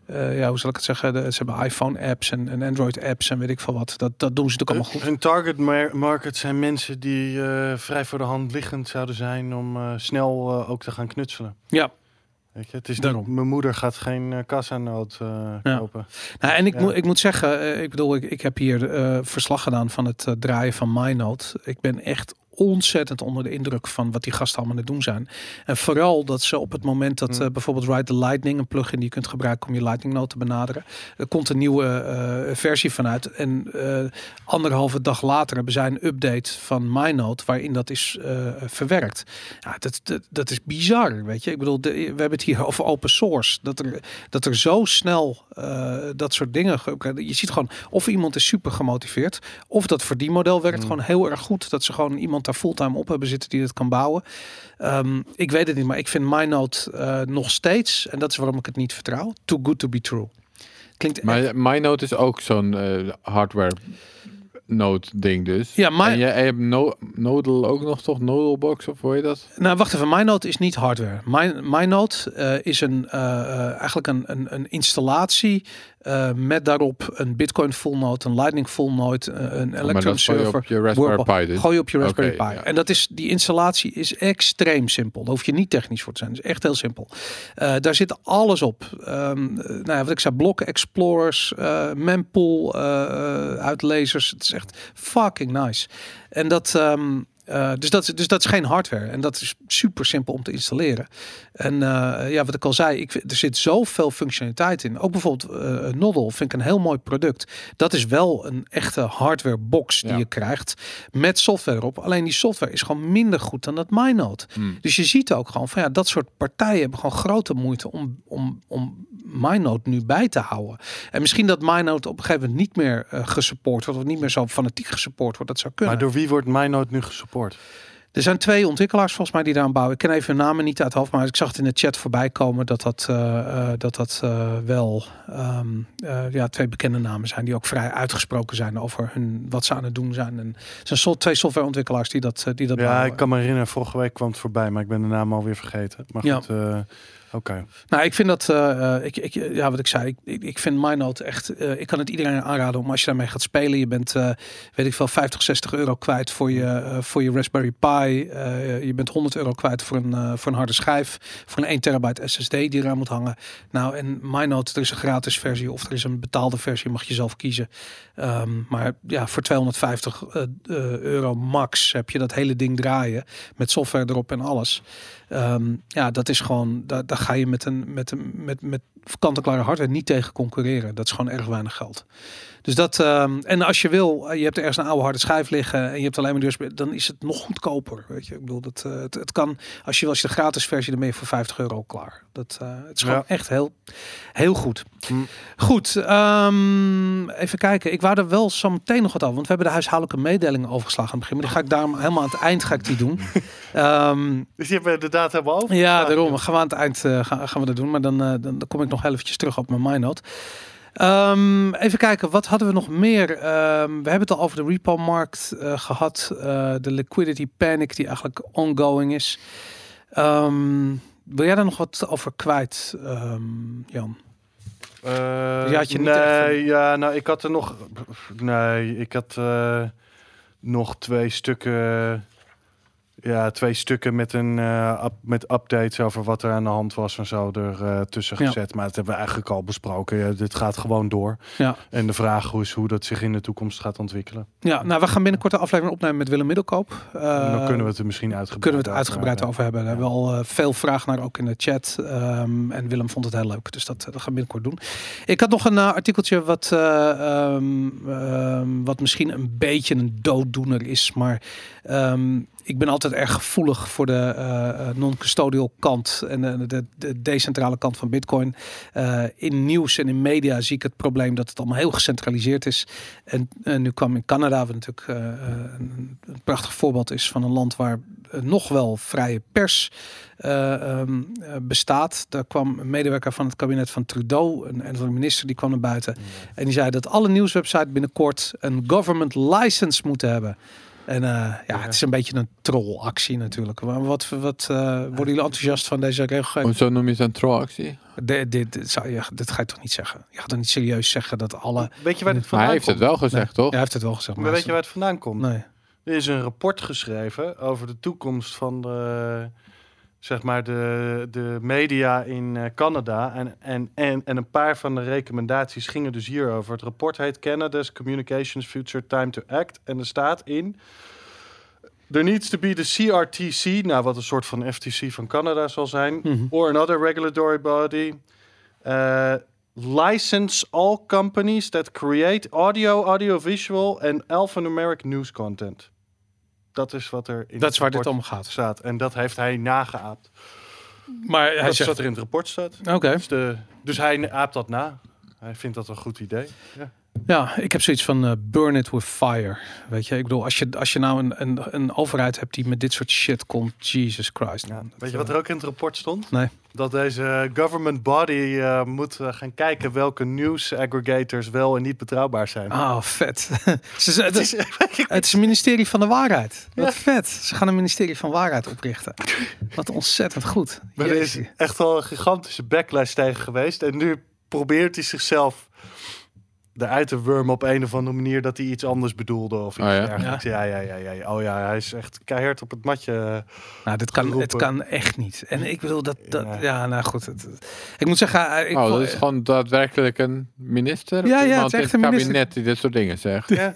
Uh, uh, ja, hoe zal ik het zeggen? De, ze hebben iPhone-apps en, en Android-apps en weet ik veel wat. Dat, dat doen ze natuurlijk allemaal goed. Hun target market zijn mensen die uh, vrij voor de hand liggend zouden zijn om uh, snel uh, ook te gaan knutselen. Ja. Weet je, het is niet, mijn moeder gaat geen uh, Casa Node uh, ja. kopen. Nou, en ik, ja. mo- ik moet zeggen, uh, ik bedoel, ik, ik heb hier uh, verslag gedaan van het uh, draaien van MyNode. Ik ben echt ontzettend onder de indruk van wat die gasten allemaal aan het doen zijn. En vooral dat ze op het moment dat uh, bijvoorbeeld Ride the Lightning, een plugin die je kunt gebruiken om je Lightning Node te benaderen, er komt een nieuwe uh, versie vanuit. En uh, anderhalve dag later hebben zij een update van MyNode waarin dat is uh, verwerkt. Ja, dat, dat, dat is bizar, weet je. Ik bedoel, de, we hebben het hier over open source. Dat er, dat er zo snel uh, dat soort dingen... Ge- je ziet gewoon of iemand is super gemotiveerd of dat verdienmodel werkt mm. gewoon heel erg goed. Dat ze gewoon iemand daar fulltime op hebben zitten die dat kan bouwen. Um, ik weet het niet, maar ik vind MyNode uh, nog steeds, en dat is waarom ik het niet vertrouw, too good to be true. Klinkt maar echt... MyNode is ook zo'n uh, hardware node ding dus. Ja, my... En jij hebt no- Nodal ook nog toch? Nodelbox of hoe heet dat? Nou, wacht even. MyNode is niet hardware. My, MyNode uh, is een uh, eigenlijk een, een, een installatie Uh, met daarop een Bitcoin full node, een Lightning full node, uh, een Electron maar dat server. Gooi je op je Raspberry Pi. Gooi je op je Raspberry okay, Pi. Ja. En dat is, die installatie is extreem simpel. Daar hoef je niet technisch voor te zijn. Het is echt heel simpel. Uh, daar zit alles op. Um, nou ja, wat ik zei, blokken, explorers, uh, mempool, uh, uitlezers. Het is echt fucking nice. En dat... Um, Uh, dus, dat, dus dat is geen hardware. En dat is super simpel om te installeren. En uh, ja, wat ik al zei, ik, er zit zoveel functionaliteit in. Ook bijvoorbeeld uh, Noddle vind ik een heel mooi product. Dat is wel een echte hardware box die ja. je krijgt met software op. Alleen die software is gewoon minder goed dan dat MyNode. Hmm. Dus je ziet ook gewoon van ja, dat soort partijen hebben gewoon grote moeite om, om, om MyNode nu bij te houden. En misschien dat MyNode op een gegeven moment niet meer uh, gesupport wordt of niet meer zo fanatiek gesupport wordt. Dat zou kunnen. Maar door wie wordt MyNode nu gesupport? Er zijn twee ontwikkelaars volgens mij die daaraan bouwen. Ik ken even hun namen niet uit hoofd, maar ik zag het in de chat voorbij komen dat dat, uh, uh, dat, dat uh, wel um, uh, ja, twee bekende namen zijn die ook vrij uitgesproken zijn over hun, wat ze aan het doen zijn. En het zijn so- twee softwareontwikkelaars die dat, uh, die dat ja, bouwen. Ik kan me herinneren, vorige week kwam het voorbij, maar ik ben de naam alweer vergeten. Maar goed, ja. uh, Oké. Okay. Nou, ik vind dat, uh, ik, ik, ja, wat ik zei, ik, ik vind MyNode echt, uh, ik kan het iedereen aanraden om als je daarmee gaat spelen, je bent, uh, weet ik veel, vijftig, zestig euro kwijt voor je, uh, voor je Raspberry Pi, uh, je bent honderd euro kwijt voor een, uh, voor een harde schijf, voor een één terabyte S S D die eraan moet hangen. Nou, en MyNode, er is een gratis versie of er is een betaalde versie, mag je zelf kiezen. Um, maar ja, voor tweehonderdvijftig uh, uh, euro max heb je dat hele ding draaien met software erop en alles. Um, ja, dat is gewoon, daar da ga je met een met een met met kant-en-klare hardware niet tegen concurreren. Dat is gewoon erg weinig geld. Dus dat um, en als je wil, je hebt ergens een oude harde schijf liggen en je hebt alleen maar deur, dan is het nog goedkoper. Weet je, ik bedoel dat uh, het, het kan als je wil, als je de gratis versie ermee voor vijftig euro klaar. Dat uh, het is gewoon ja. echt heel heel goed. Mm. Goed, um, even kijken. Ik wou er wel zo meteen nog wat af, want we hebben de huishoudelijke mededelingen overgeslagen aan het begin, maar die ga ik daar helemaal aan het eind ga ik die doen. um, dus je hebt de data boven. Ja, daarom. Gaan we aan het eind uh, gaan, gaan we dat doen, maar dan, uh, dan dan kom ik nog heel eventjes terug op mijn MyNode. Um, even kijken, wat hadden we nog meer? Um, we hebben het al over de repo-markt uh, gehad. Uh, de liquidity panic die eigenlijk ongoing is. Um, wil jij daar nog wat over kwijt, um, Jan? Uh, ja, had je niet nee, een... ja, nou, ik had er nog... Nee, ik had uh, nog twee stukken... Ja, twee stukken met een uh, up, met updates over wat er aan de hand was en zo er uh, tussen gezet. Ja. Maar dat hebben we eigenlijk al besproken. Ja, dit gaat gewoon door. Ja. En de vraag is hoe dat zich in de toekomst gaat ontwikkelen. Ja, nou, we gaan binnenkort de aflevering opnemen met Willem Middelkoop. Uh, dan kunnen we het er misschien uitgebreid, kunnen we het uitgebreid over hebben. Daar ja. hebben we al uh, veel vraag naar, ook in de chat. Um, en Willem vond het heel leuk. Dus dat, dat gaan we binnenkort doen. Ik had nog een uh, artikeltje wat, uh, um, uh, wat misschien een beetje een dooddoener is. Maar... Um, Ik ben altijd erg gevoelig voor de uh, non-custodial kant en uh, de, de decentrale kant van Bitcoin. Uh, in nieuws en in media zie ik het probleem dat het allemaal heel gecentraliseerd is. En uh, nu kwam in Canada, wat natuurlijk uh, een, een prachtig voorbeeld is van een land waar uh, nog wel vrije pers uh, um, uh, bestaat. Daar kwam een medewerker van het kabinet van Trudeau, een, een van de minister, die kwam naar buiten. Ja. En die zei dat alle nieuwswebsites binnenkort een government license moeten hebben. En uh, ja, ja, het is een beetje een trollactie natuurlijk. Maar wat, wat uh, worden jullie enthousiast van deze regelgeving? Hoezo noem je het een trollactie? Dit, dit, dit, zou, ja, dit ga je toch niet zeggen? Je gaat toch niet serieus zeggen dat alle... Weet je waar dit vandaan komt? Hij heeft het wel gezegd, nee. toch? Ja, hij heeft het wel gezegd. Maar, maar weet je waar het vandaan komt? Nee. Er is een rapport geschreven over de toekomst van de, zeg maar de, de media in Canada. En, en, en, en een paar van de recommendaties gingen dus hierover. Het rapport heet Canada's Communications Future Time to Act. En er staat in... There needs to be the C R T C, nou wat een soort van F T C van Canada zal zijn, mm-hmm. or another regulatory body. Uh, license all companies that create audio, audiovisual en alphanumeric news content. Dat is wat er in dat is waar dit om gaat. Staat. En dat heeft hij nageaapt. Maar hij dat zegt... is wat er in het rapport staat. Okay. Dus, de, dus hij aapt dat na. Hij vindt dat een goed idee. Ja. Ja, ik heb zoiets van uh, burn it with fire. Weet je, ik bedoel, als je, als je nou een, een, een overheid hebt die met dit soort shit komt, Jesus Christ. Ja, weet dat, je wat er ook in het rapport stond? Nee. Dat deze government body uh, moet uh, gaan kijken welke news aggregators wel en niet betrouwbaar zijn. Oh, vet. Ze, het, is, het is een ministerie van de waarheid. Wat ja. vet. Ze gaan een ministerie van waarheid oprichten. Wat ontzettend goed. Maar er is echt wel een gigantische backlash tegen geweest. En nu probeert hij zichzelf eruit te wurmen op een of andere manier dat hij iets anders bedoelde. Of iets oh, ja? Ergens. Ja. Ja, ja, ja, ja. Oh ja, hij is echt keihard op het matje. Nou, dit kan, het kan echt niet. En ik bedoel, dat... dat ja. ja, nou goed. Het, ik moet zeggen... Ik oh, dat is gewoon daadwerkelijk een minister? Ja, ja, het is echt een minister. Kabinet die dit soort dingen zegt. Ja.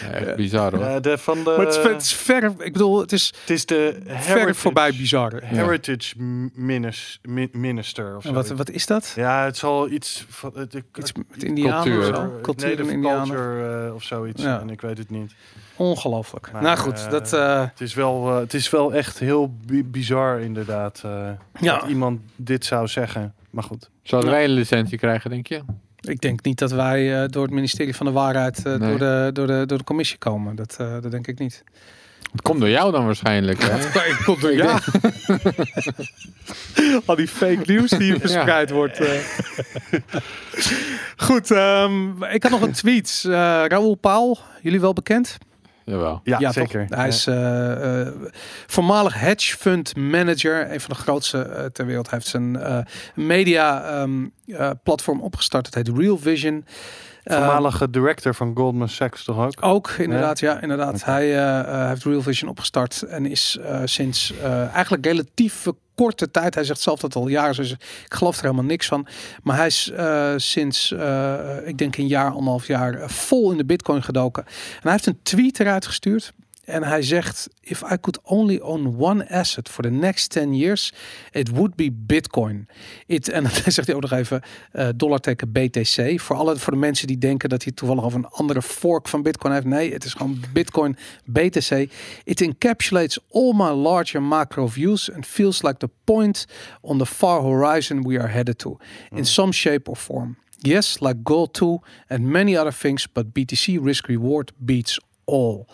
Ja, echt bizar hoor. Uh, de, van de, maar het, is, het is ver, ik bedoel, het is, het is de heritage, ver voorbij bizar. Heritage minis, min, minister of zo. En wat, wat is dat? Ja, het zal iets van de, iets met Indianen cultuur, of zo. Cultuur Native Indianen. Culture, uh, of zoiets. Ja. En ik weet het niet. Ongelooflijk. Maar, nou goed, uh, dat... Uh... Het, is wel, uh, het is wel echt heel bi- bizar inderdaad. Uh, ja. Dat iemand dit zou zeggen. Maar goed. Zouden ja. wij een licentie krijgen, denk je? Ik denk niet dat wij uh, door het ministerie van de Waarheid uh, nee. door, de, door, de, door de commissie komen. Dat, uh, dat denk ik niet. Het komt door jou dan waarschijnlijk. Hè? Ja, het komt door jou. Al die fake nieuws die hier verspreid ja. wordt. Uh. Goed, um, ik had nog een tweet. Uh, Raoul Paul, jullie wel bekend? Jawel. Ja, ja zeker. Toch? Hij ja. is uh, uh, voormalig hedge fund manager. Een van de grootste uh, ter wereld. Hij heeft zijn uh, media um, uh, platform opgestart. Het heet Real Vision. Voormalige uh, director van Goldman Sachs toch ook? Ook, inderdaad. Ja, ja inderdaad. Okay. Hij uh, uh, heeft Real Vision opgestart. En is uh, sinds uh, eigenlijk relatief korte tijd. Hij zegt zelf dat al jaren. Dus ik geloof er helemaal niks van. Maar hij is uh, sinds, uh, ik denk een jaar, anderhalf jaar uh, vol in de bitcoin gedoken. En hij heeft een tweet eruit gestuurd. En hij zegt, if I could only own one asset for the next ten years, it would be bitcoin. It, en dan zegt hij ook nog even, uh, dollarteken B T C. Voor, alle, voor de mensen die denken dat hij toevallig over een andere fork van bitcoin heeft. Nee, het is gewoon bitcoin B T C. It encapsulates all my larger macro views and feels like the point on the far horizon we are headed to. In mm. some shape or form. Yes, like gold too and many other things, but B T C risk reward beats all.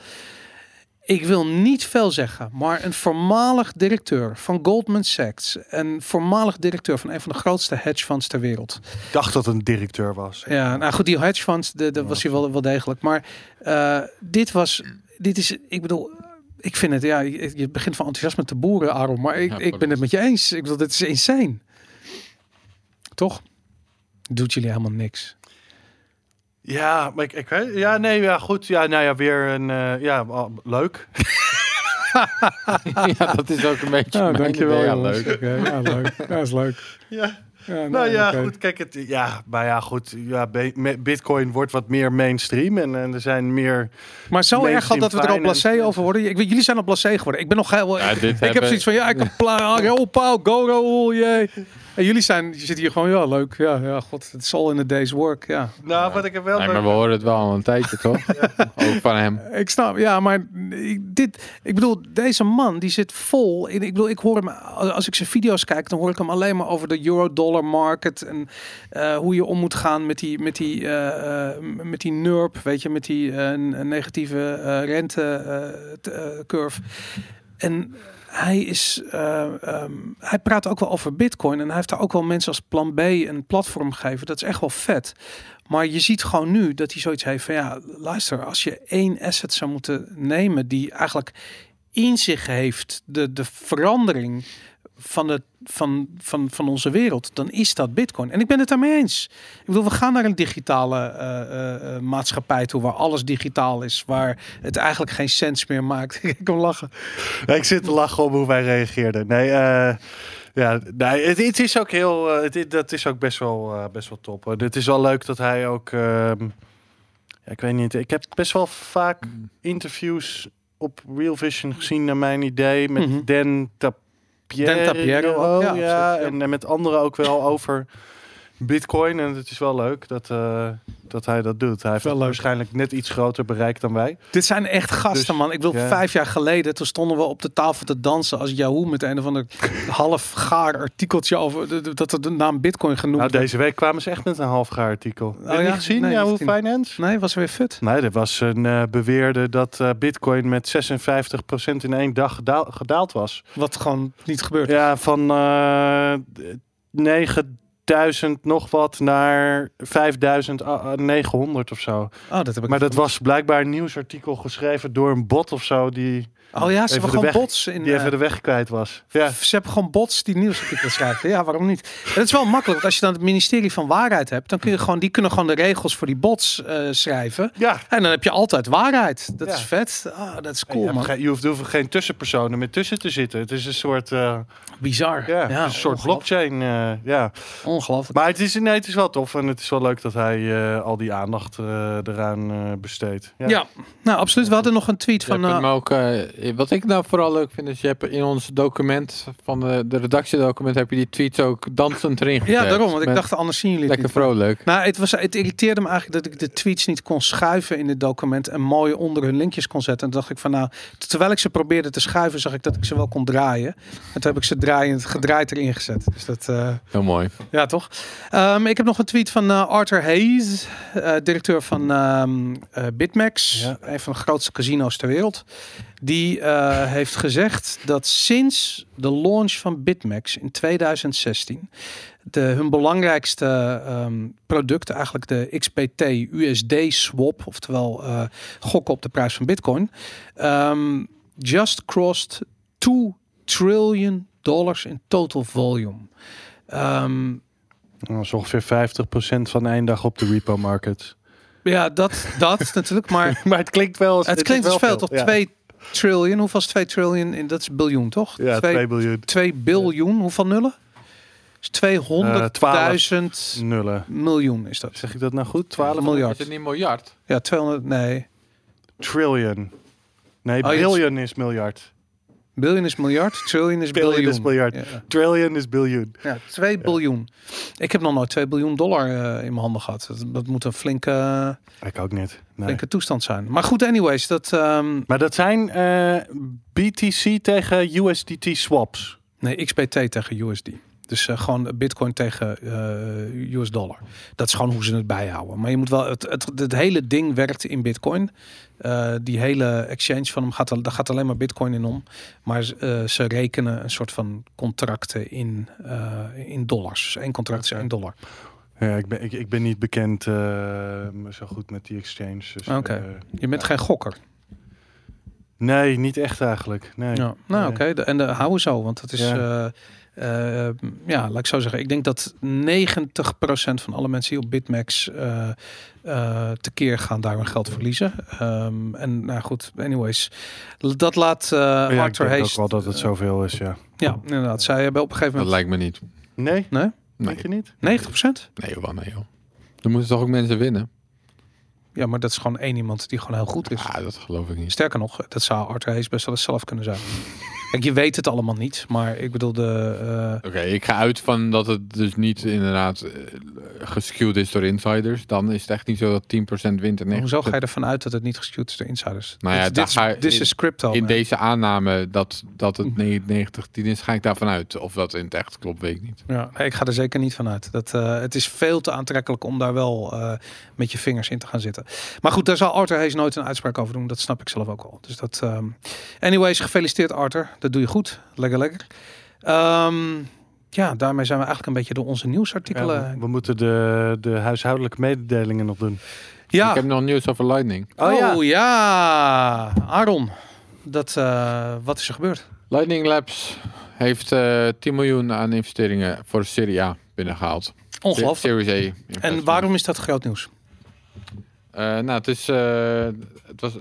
Ik wil niet veel zeggen, maar een voormalig directeur van Goldman Sachs, een voormalig directeur van een van de grootste hedge funds ter wereld. Ik dacht dat het een directeur was. Ja, nou goed, die hedge funds, dat was hij wel, wel degelijk. Maar uh, dit was, dit is, ik bedoel, ik vind het, ja, je begint van enthousiasme te boeren, Aaron, maar ik, ja, ik ben het met je eens. Ik bedoel, dit is insane. Toch? Doet jullie helemaal niks. Ja, maar ik, ik weet, ja, nee, ja, goed. Ja, nou ja, weer een, uh, ja, oh, leuk. ja, dat is ook een beetje. Nou, dankjewel, ja, leuk. Okay, ja, leuk. Ja, is leuk. Ja. Ja, nou, nou ja, okay. Goed, kijk, het, ja, maar ja, goed, ja, be- Bitcoin wordt wat meer mainstream en, en er zijn meer... Maar zo erg had dat we er al blasé over worden. Ik weet, jullie zijn al blasé geworden. Ik ben nog heel... Ja, ik hebben... heb zoiets van, ja, ik kan plaat, oh, Paul, go, Raoul, jee. En jullie zijn, je zit hier gewoon, ja, leuk, ja, ja, god, it's all in the day's work, ja. Nou, ja. Wat ik heb wel... Nee, maar we horen het wel al een tijdje, toch? Ja. Ook van hem. Ik snap, ja, maar ik, dit, ik bedoel, deze man, die zit vol, ik bedoel, ik hoor hem, als ik zijn video's kijk, dan hoor ik hem alleen maar over de euro-dollar market en uh, hoe je om moet gaan met die met die uh, met die N U R B, weet je, met die uh, negatieve uh, rente uh, t- uh, curve. En hij is uh, um, hij praat ook wel over Bitcoin en hij heeft daar ook wel mensen als Plan B een platform gegeven. Dat is echt wel vet. Maar je ziet gewoon nu dat hij zoiets heeft van ja, luister, als je één asset zou moeten nemen die eigenlijk in zich heeft de de verandering van de Van, van, van onze wereld, dan is dat bitcoin. En ik ben het daarmee eens. Ik bedoel, we gaan naar een digitale uh, uh, maatschappij toe, waar alles digitaal is, waar het eigenlijk geen sens meer maakt. Ik kom lachen. Nee, ik zit te lachen om hoe wij reageerden. Nee, uh, ja, nee, het, het is ook heel, uh, het, dat is ook best wel, uh, best wel top. Het uh, is wel leuk dat hij ook, uh, ja, ik weet niet, ik heb best wel vaak interviews op Real Vision gezien, naar mijn idee, met mm-hmm. Den Tap. Pierre, Pierre oh, ja, ja en, en met anderen ook wel over Bitcoin. En het is wel leuk dat, uh, dat hij dat doet. Hij heeft wel waarschijnlijk net iets groter bereik dan wij. Dit zijn echt gasten, dus, man. Ik wil ja. vijf jaar geleden, toen stonden we op de tafel te dansen als Yahoo met een of ander half gaar artikeltje over dat er de naam Bitcoin genoemd nou, werd. Deze week kwamen ze echt met een half gaar artikel. Oh, heb je ja? niet gezien, nee, Yahoo Finance? Nee, was weer fut. Nee, er was een uh, beweerde dat uh, Bitcoin met zesenvijftig procent in één dag gedaal, gedaald was. Wat gewoon niet gebeurd. Ja, van uh, negen duizend nog wat naar vijfduizend negenhonderd of zo. Oh, dat heb ik maar dat was blijkbaar een nieuwsartikel geschreven door een bot of zo die... Oh ja, ze hebben gewoon weg, bots. In, die even de weg kwijt was. Ja. Ze hebben gewoon bots die nieuwsartikelen schrijven. Ja, waarom niet? Dat is wel makkelijk. Want als je dan het ministerie van Waarheid hebt... dan kun je gewoon, die kunnen gewoon de regels voor die bots uh, schrijven. Ja. En dan heb je altijd waarheid. Dat ja. is vet. Ah, dat is cool, ja, man. Je hoeft, je hoeft geen tussenpersonen meer tussen te zitten. Het is een soort... Uh, Bizar. Ja, ja, een soort blockchain. Uh, ja. Ongelooflijk. Maar het is, nee, het is wel tof. En het is wel leuk dat hij uh, al die aandacht uh, eraan uh, besteedt. Ja. ja, nou absoluut. We hadden nog een tweet je van... Uh, ook, uh, wat ik nou vooral leuk vind is, je hebt in ons document van de, de redactiedocument heb je die tweets ook dansend erin gezet. Ja, daarom. Want ik dacht, anders zien jullie het lekker vrolijk. Nou, het, was, het irriteerde me eigenlijk dat ik de tweets niet kon schuiven in het document en mooi onder hun linkjes kon zetten. En toen dacht ik van, nou, terwijl ik ze probeerde te schuiven, zag ik dat ik ze wel kon draaien. En toen heb ik ze draaiend gedraaid erin gezet. Dus dat... Uh, Heel mooi. Ja, toch? Um, ik heb nog een tweet van uh, Arthur Hayes, uh, directeur van um, uh, BitMEX. Ja. Een van de grootste casino's ter wereld. Die uh, heeft gezegd dat sinds de launch van BitMEX in tweeduizend zestien... De, hun belangrijkste um, product, eigenlijk de X P T U S D swap... oftewel uh, gokken op de prijs van bitcoin... Um, just crossed two trillion dollars in total volume. Um, dat is ongeveer vijftig procent van één dag op de repo market. Ja, dat, dat natuurlijk, maar... maar het klinkt wel... Als, het, het klinkt wel als veel, veel, toch? Ja. Twee... Trillion, hoeveel is twee trillion? In, dat is biljoen, toch? Ja, twee biljoen. twee biljoen, hoeveel nullen? Dus tweehonderdduizend uh, nullen. Miljoen is dat. Zeg ik dat nou goed? twaalf miljard. Is het niet miljard? Ja, tweehonderd, nee. Trillion. Nee, oh, billion is miljard. Billion is miljard, trillion is biljoen. Billion is miljard, ja. Trillion is biljoen. Ja, twee biljoen. Ik heb nog nooit twee biljoen dollar uh, in mijn handen gehad. Dat, dat moet een flinke... Ik ook niet. Nee. Flinke toestand zijn. Maar goed, anyways. Dat, um... Maar dat zijn uh, B T C tegen U S D T swaps. Nee, X P T tegen U S D. Dus uh, gewoon bitcoin tegen uh, U S dollar. Dat is gewoon hoe ze het bijhouden. Maar je moet wel... Het, het, het hele ding werkt in bitcoin. Uh, die hele exchange van hem, gaat, daar gaat alleen maar bitcoin in om. Maar uh, ze rekenen een soort van contracten in, uh, in dollars. Dus één contract is één dollar. Ja, ik ben, ik, ik ben niet bekend uh, zo goed met die exchange. Dus, Oké, okay. uh, je bent ja. geen gokker? Nee, niet echt eigenlijk. Nee. Ja. Nou, nee. Oké. Okay. En uh, houden zo, want dat is... Ja. Uh, Uh, ja, laat ik zo zeggen. Ik denk dat negentig procent van alle mensen die op BitMEX uh, uh, tekeer gaan daar hun geld verliezen. Um, en nou goed, anyways. Dat laat uh, ja, Arthur Hayes... Ik denk ook wel dat het zoveel is, ja. Ja, inderdaad. Zij hebben op een gegeven moment... Dat lijkt me niet. Nee? Nee? Denk je niet? negentig procent? Nee, joh, nee, joh. Dan moeten toch ook mensen winnen? Ja, maar dat is gewoon één iemand die gewoon heel goed is. Ja, dat geloof ik niet. Sterker nog, dat zou Arthur Hayes best wel eens zelf kunnen zijn. Kijk, je weet het allemaal niet, maar ik bedoel de... Uh... Oké, okay, ik ga uit van dat het dus niet inderdaad uh, geskewd is door insiders. Dan is het echt niet zo dat tien procent wint en negen procent. Hoezo ga je ervan uit dat het niet geskewd is door insiders? Nou ja, dit, dit, dit is crypto. In man. Deze aanname dat, dat het negentig tien is, ga ik daarvan uit. Of dat in het echt klopt, weet ik niet. Ja, nee, ik ga er zeker niet van uit. Dat, uh, het is veel te aantrekkelijk om daar wel uh, met je vingers in te gaan zitten. Maar goed, daar zal Arthur Hayes nooit een uitspraak over doen. Dat snap ik zelf ook al. Dus dat... Um... Anyways, gefeliciteerd Arthur. Dat doe je goed. Lekker, lekker. Um, ja, daarmee zijn we eigenlijk een beetje door onze nieuwsartikelen. Ja, we, we moeten de, de huishoudelijke mededelingen nog doen. Ja. Ik heb nog nieuws over Lightning. Oh, oh ja. ja. Aaron, dat, uh, wat is er gebeurd? Lightning Labs heeft uh, tien miljoen aan investeringen voor Serie A binnengehaald. Ongelooflijk. Serie A. En waarom is dat groot nieuws? Uh, nou, het is... Uh, het was...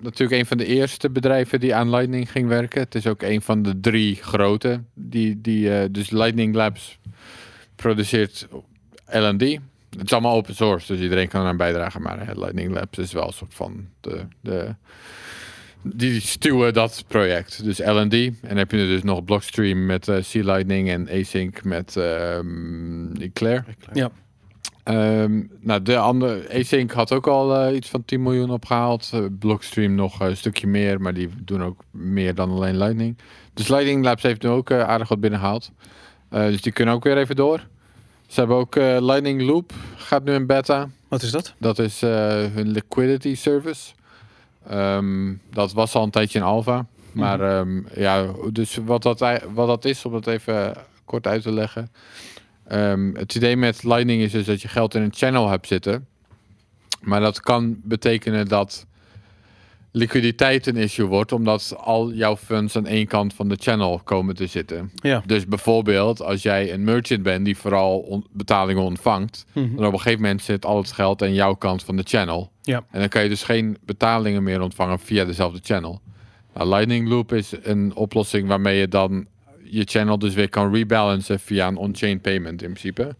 Natuurlijk een van de eerste bedrijven die aan Lightning ging werken. Het is ook een van de drie grote. Die, die, uh, dus Lightning Labs produceert L en D. Het is allemaal open source, dus iedereen kan eraan bijdragen. Maar hè, Lightning Labs is wel een soort van... de, de die stuwen dat project. Dus L en D. En dan heb je dus nog Blockstream met uh, C-Lightning en Async met um, Eclair. Ja. Um, nou, de andere, Async had ook al uh, iets van tien miljoen opgehaald. Uh, Blockstream nog uh, een stukje meer, maar die doen ook meer dan alleen Lightning. Dus Lightning Labs heeft nu ook uh, aardig wat binnengehaald. Uh, dus die kunnen ook weer even door. Ze hebben ook uh, Lightning Loop, gaat nu in beta. Wat is dat? Dat is uh, hun liquidity service. Um, dat was al een tijdje in alpha. Maar mm-hmm. um, ja, dus wat dat, wat dat is, om dat even kort uit te leggen... Um, het idee met Lightning is dus dat je geld in een channel hebt zitten. Maar dat kan betekenen dat liquiditeit een issue wordt, omdat al jouw funds aan één kant van de channel komen te zitten. Ja. Dus bijvoorbeeld als jij een merchant bent die vooral on- betalingen ontvangt, mm-hmm. dan op een gegeven moment zit al het geld aan jouw kant van de channel. Ja. En dan kan je dus geen betalingen meer ontvangen via dezelfde channel. Nou, Lightning Loop is een oplossing waarmee je dan je channel dus weer kan rebalancen via een on-chain payment in principe.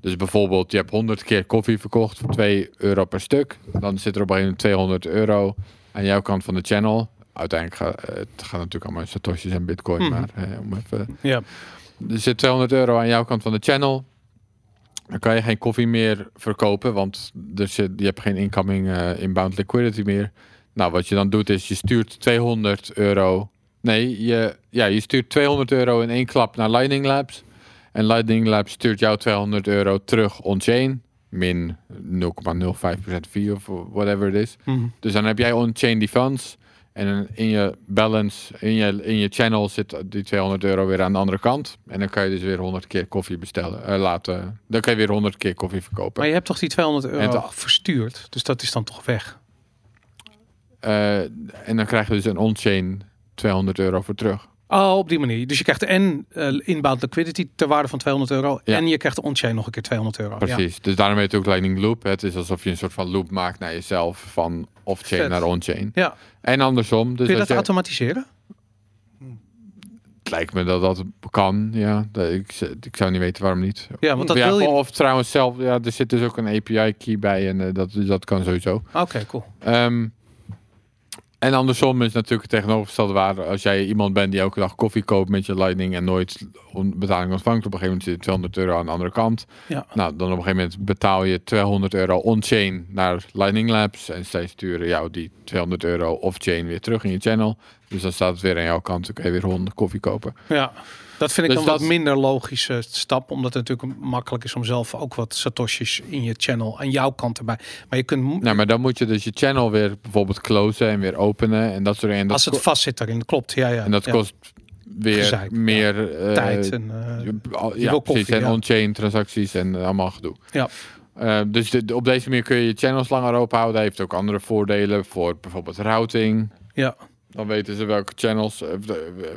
Dus bijvoorbeeld je hebt honderd keer koffie verkocht voor twee euro per stuk. Dan zit er op een gegeven moment tweehonderd euro aan jouw kant van de channel. Uiteindelijk gaat het gaat natuurlijk allemaal satoshis en bitcoin. Mm. Maar hè, om even. Yeah. Er zit tweehonderd euro aan jouw kant van de channel. Dan kan je geen koffie meer verkopen. Want er zit, je hebt geen incoming uh, inbound liquidity meer. Nou, wat je dan doet is je stuurt tweehonderd euro. Nee, je, ja, je stuurt tweehonderd euro in één klap naar Lightning Labs. En Lightning Labs stuurt jou tweehonderd euro terug on-chain. Min nul komma nul vijf procent fee of whatever it is. Mm-hmm. Dus dan heb jij on-chain die funds. En in je balance, in je, in je channel zit die tweehonderd euro weer aan de andere kant. En dan kan je dus weer honderd keer koffie bestellen. Uh, laten. Dan kan je weer honderd keer koffie verkopen. Maar je hebt toch die tweehonderd euro het, verstuurd? Dus dat is dan toch weg? Uh, en dan krijg je dus een on-chain tweehonderd euro voor terug. Oh, op die manier. Dus je krijgt en uh, inbound liquidity ter waarde van tweehonderd euro. Ja. En je krijgt de on-chain nog een keer tweehonderd euro. Precies. Ja. Dus daarom heet het ook Lightning Loop. Het is alsof je een soort van loop maakt naar jezelf. Van off-chain Vet. Naar on-chain. Ja. En andersom. Dus kun je dat je... automatiseren? Het lijkt me dat dat kan. Ja. Ik, ik zou niet weten waarom niet. Ja, want dat ja, wil je... Of trouwens zelf. Ja, er zit dus ook een A P I key bij. En uh, dat, dat kan sowieso. Oké, okay, cool. Um, En andersom is natuurlijk het tegenovergestelde waar. Als jij iemand bent die elke dag koffie koopt met je Lightning en nooit betaling ontvangt, op een gegeven moment zit je tweehonderd euro aan de andere kant. Ja. Nou, dan op een gegeven moment betaal je tweehonderd euro on-chain naar Lightning Labs en zij sturen jou die tweehonderd euro off-chain weer terug in je channel. Dus dan staat het weer aan jouw kant. Dan kun je weer honderd koffie kopen. Ja, dat vind ik dus dan dat... wat minder logische stap. Omdat het natuurlijk makkelijk is om zelf ook wat satoshis in je channel aan jouw kant erbij. Maar je kunt... Nou, maar dan moet je dus je channel weer bijvoorbeeld closen en weer openen. En dat soort dingen. Als het ko- vast zit daarin, klopt. Ja, ja. En dat ja. kost weer Gezeik, meer... Ja. Uh, tijd en... Uh, al, ja, precies. Koffie, en ja. on-chain transacties en uh, allemaal gedoe. Ja. Uh, dus de, de, op deze manier kun je je channels langer openhouden. Dat heeft ook andere voordelen voor bijvoorbeeld routing. Ja. Dan weten ze welke channels,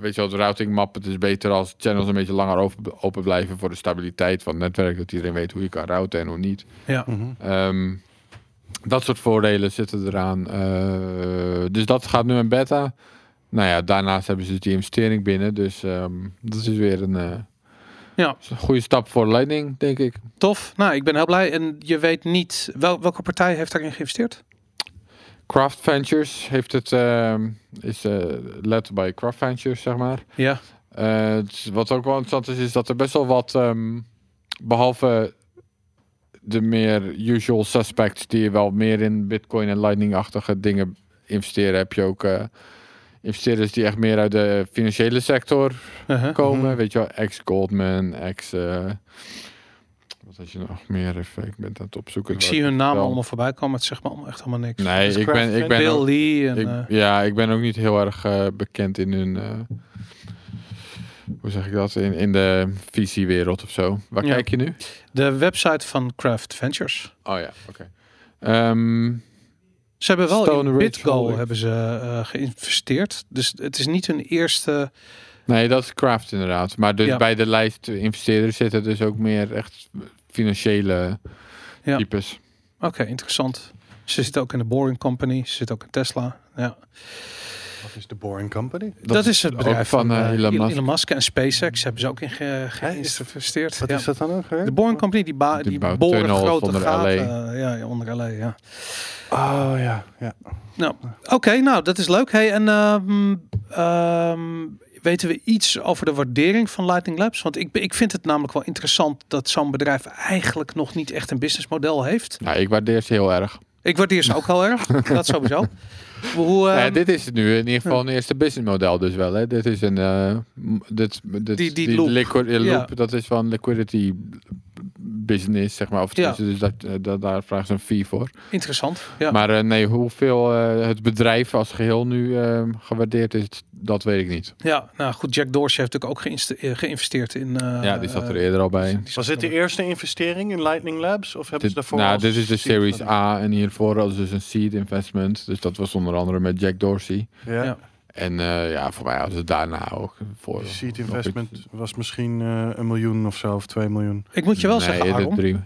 weet je wel, de routingmap. Het is beter als channels een beetje langer open blijven voor de stabiliteit van het netwerk. Dat iedereen weet hoe je kan routen en hoe niet. Ja. Mm-hmm. Um, dat soort voordelen zitten eraan. Uh, dus dat gaat nu in beta. Nou ja, daarnaast hebben ze dus die investering binnen. Dus um, dat is weer een... Uh, Ja, een goede stap voor Lightning, denk ik. Tof. Nou, ik ben heel blij. En je weet niet, wel, welke partij heeft daarin geïnvesteerd? Craft Ventures heeft het, uh, is uh, led by Craft Ventures, zeg maar. Ja. Uh, wat ook wel interessant is, is dat er best wel wat, um, behalve de meer usual suspects die wel meer in Bitcoin en Lightning-achtige dingen investeren, heb je ook... Uh, investeerders die echt meer uit de financiële sector uh-huh. komen. Uh-huh. Weet je wel, ex-Goldman, ex... Uh, wat had je nog meer? Even, ik ben aan het opzoeken. Ik zie hun namen wel... allemaal voorbij komen. Het zegt me allemaal echt helemaal niks. Nee, ik ben, ik ben Bill ook, Lee. En, ik, uh... ja, ik ben ook niet heel erg uh, bekend in hun... Uh, hoe zeg ik dat? In, in de visiewereld of zo. Waar ja. kijk je nu? De website van Craft Ventures. Oh ja, oké. Okay. Um, Ze hebben wel Stone in BitGo hebben ze uh, geïnvesteerd. Dus het is niet hun eerste... Nee, dat is Craft inderdaad. Maar dus ja. bij de lijst investeerders zitten dus ook meer echt financiële ja. types. Oké, okay, interessant. Ze zitten ook in de Boring Company. Ze zitten ook in Tesla. Ja. Wat is de Boring Company? Dat, dat is het bedrijf van, van uh, Elon, Musk. Elon Musk en SpaceX. Hebben ze ook in ge- geïnvesteerd. Wat ja. is dat dan ook? Hè? De Boring Company, die, ba- die, die boren grote gaten. Uh, ja, onder L A, ja. Oh ja, ja. Nou, oké, okay, nou dat is leuk. Hey, en um, um, weten we iets over de waardering van Lightning Labs? Want ik, ik vind het namelijk wel interessant dat zo'n bedrijf eigenlijk nog niet echt een businessmodel heeft. Nou, ik waardeer ze heel erg. Ik waardeer ze ook heel erg. Dat sowieso. Hoe, um... ja, dit is het nu in ieder geval een eerste businessmodel dus wel. Hè? Dit is een uh, dit, dit, die, die, die loop. Liquid, loop ja. Dat is van liquidity business, zeg maar. Of ja. Dus dat, dat, daar vragen ze een fee voor. Interessant. Ja. Maar uh, nee, hoeveel uh, het bedrijf als geheel nu uh, gewaardeerd is, dat weet ik niet. Ja, nou goed, Jack Dorsey heeft natuurlijk ook geïnste- geïnvesteerd in... Uh, ja, die zat er eerder al bij. Was dit de eerste investering in Lightning Labs? Of hebben dit, ze daarvoor... Nou, dit is de Series A en hiervoor was dus een seed investment. Dus dat was onder andere met Jack Dorsey. Ja. ja. En uh, ja, voor mij hadden ze daarna ook... Voor, de seed investment ik... was misschien uh, een miljoen of zo, of twee miljoen. Ik moet je wel nee, zeggen, Aaron... Drie.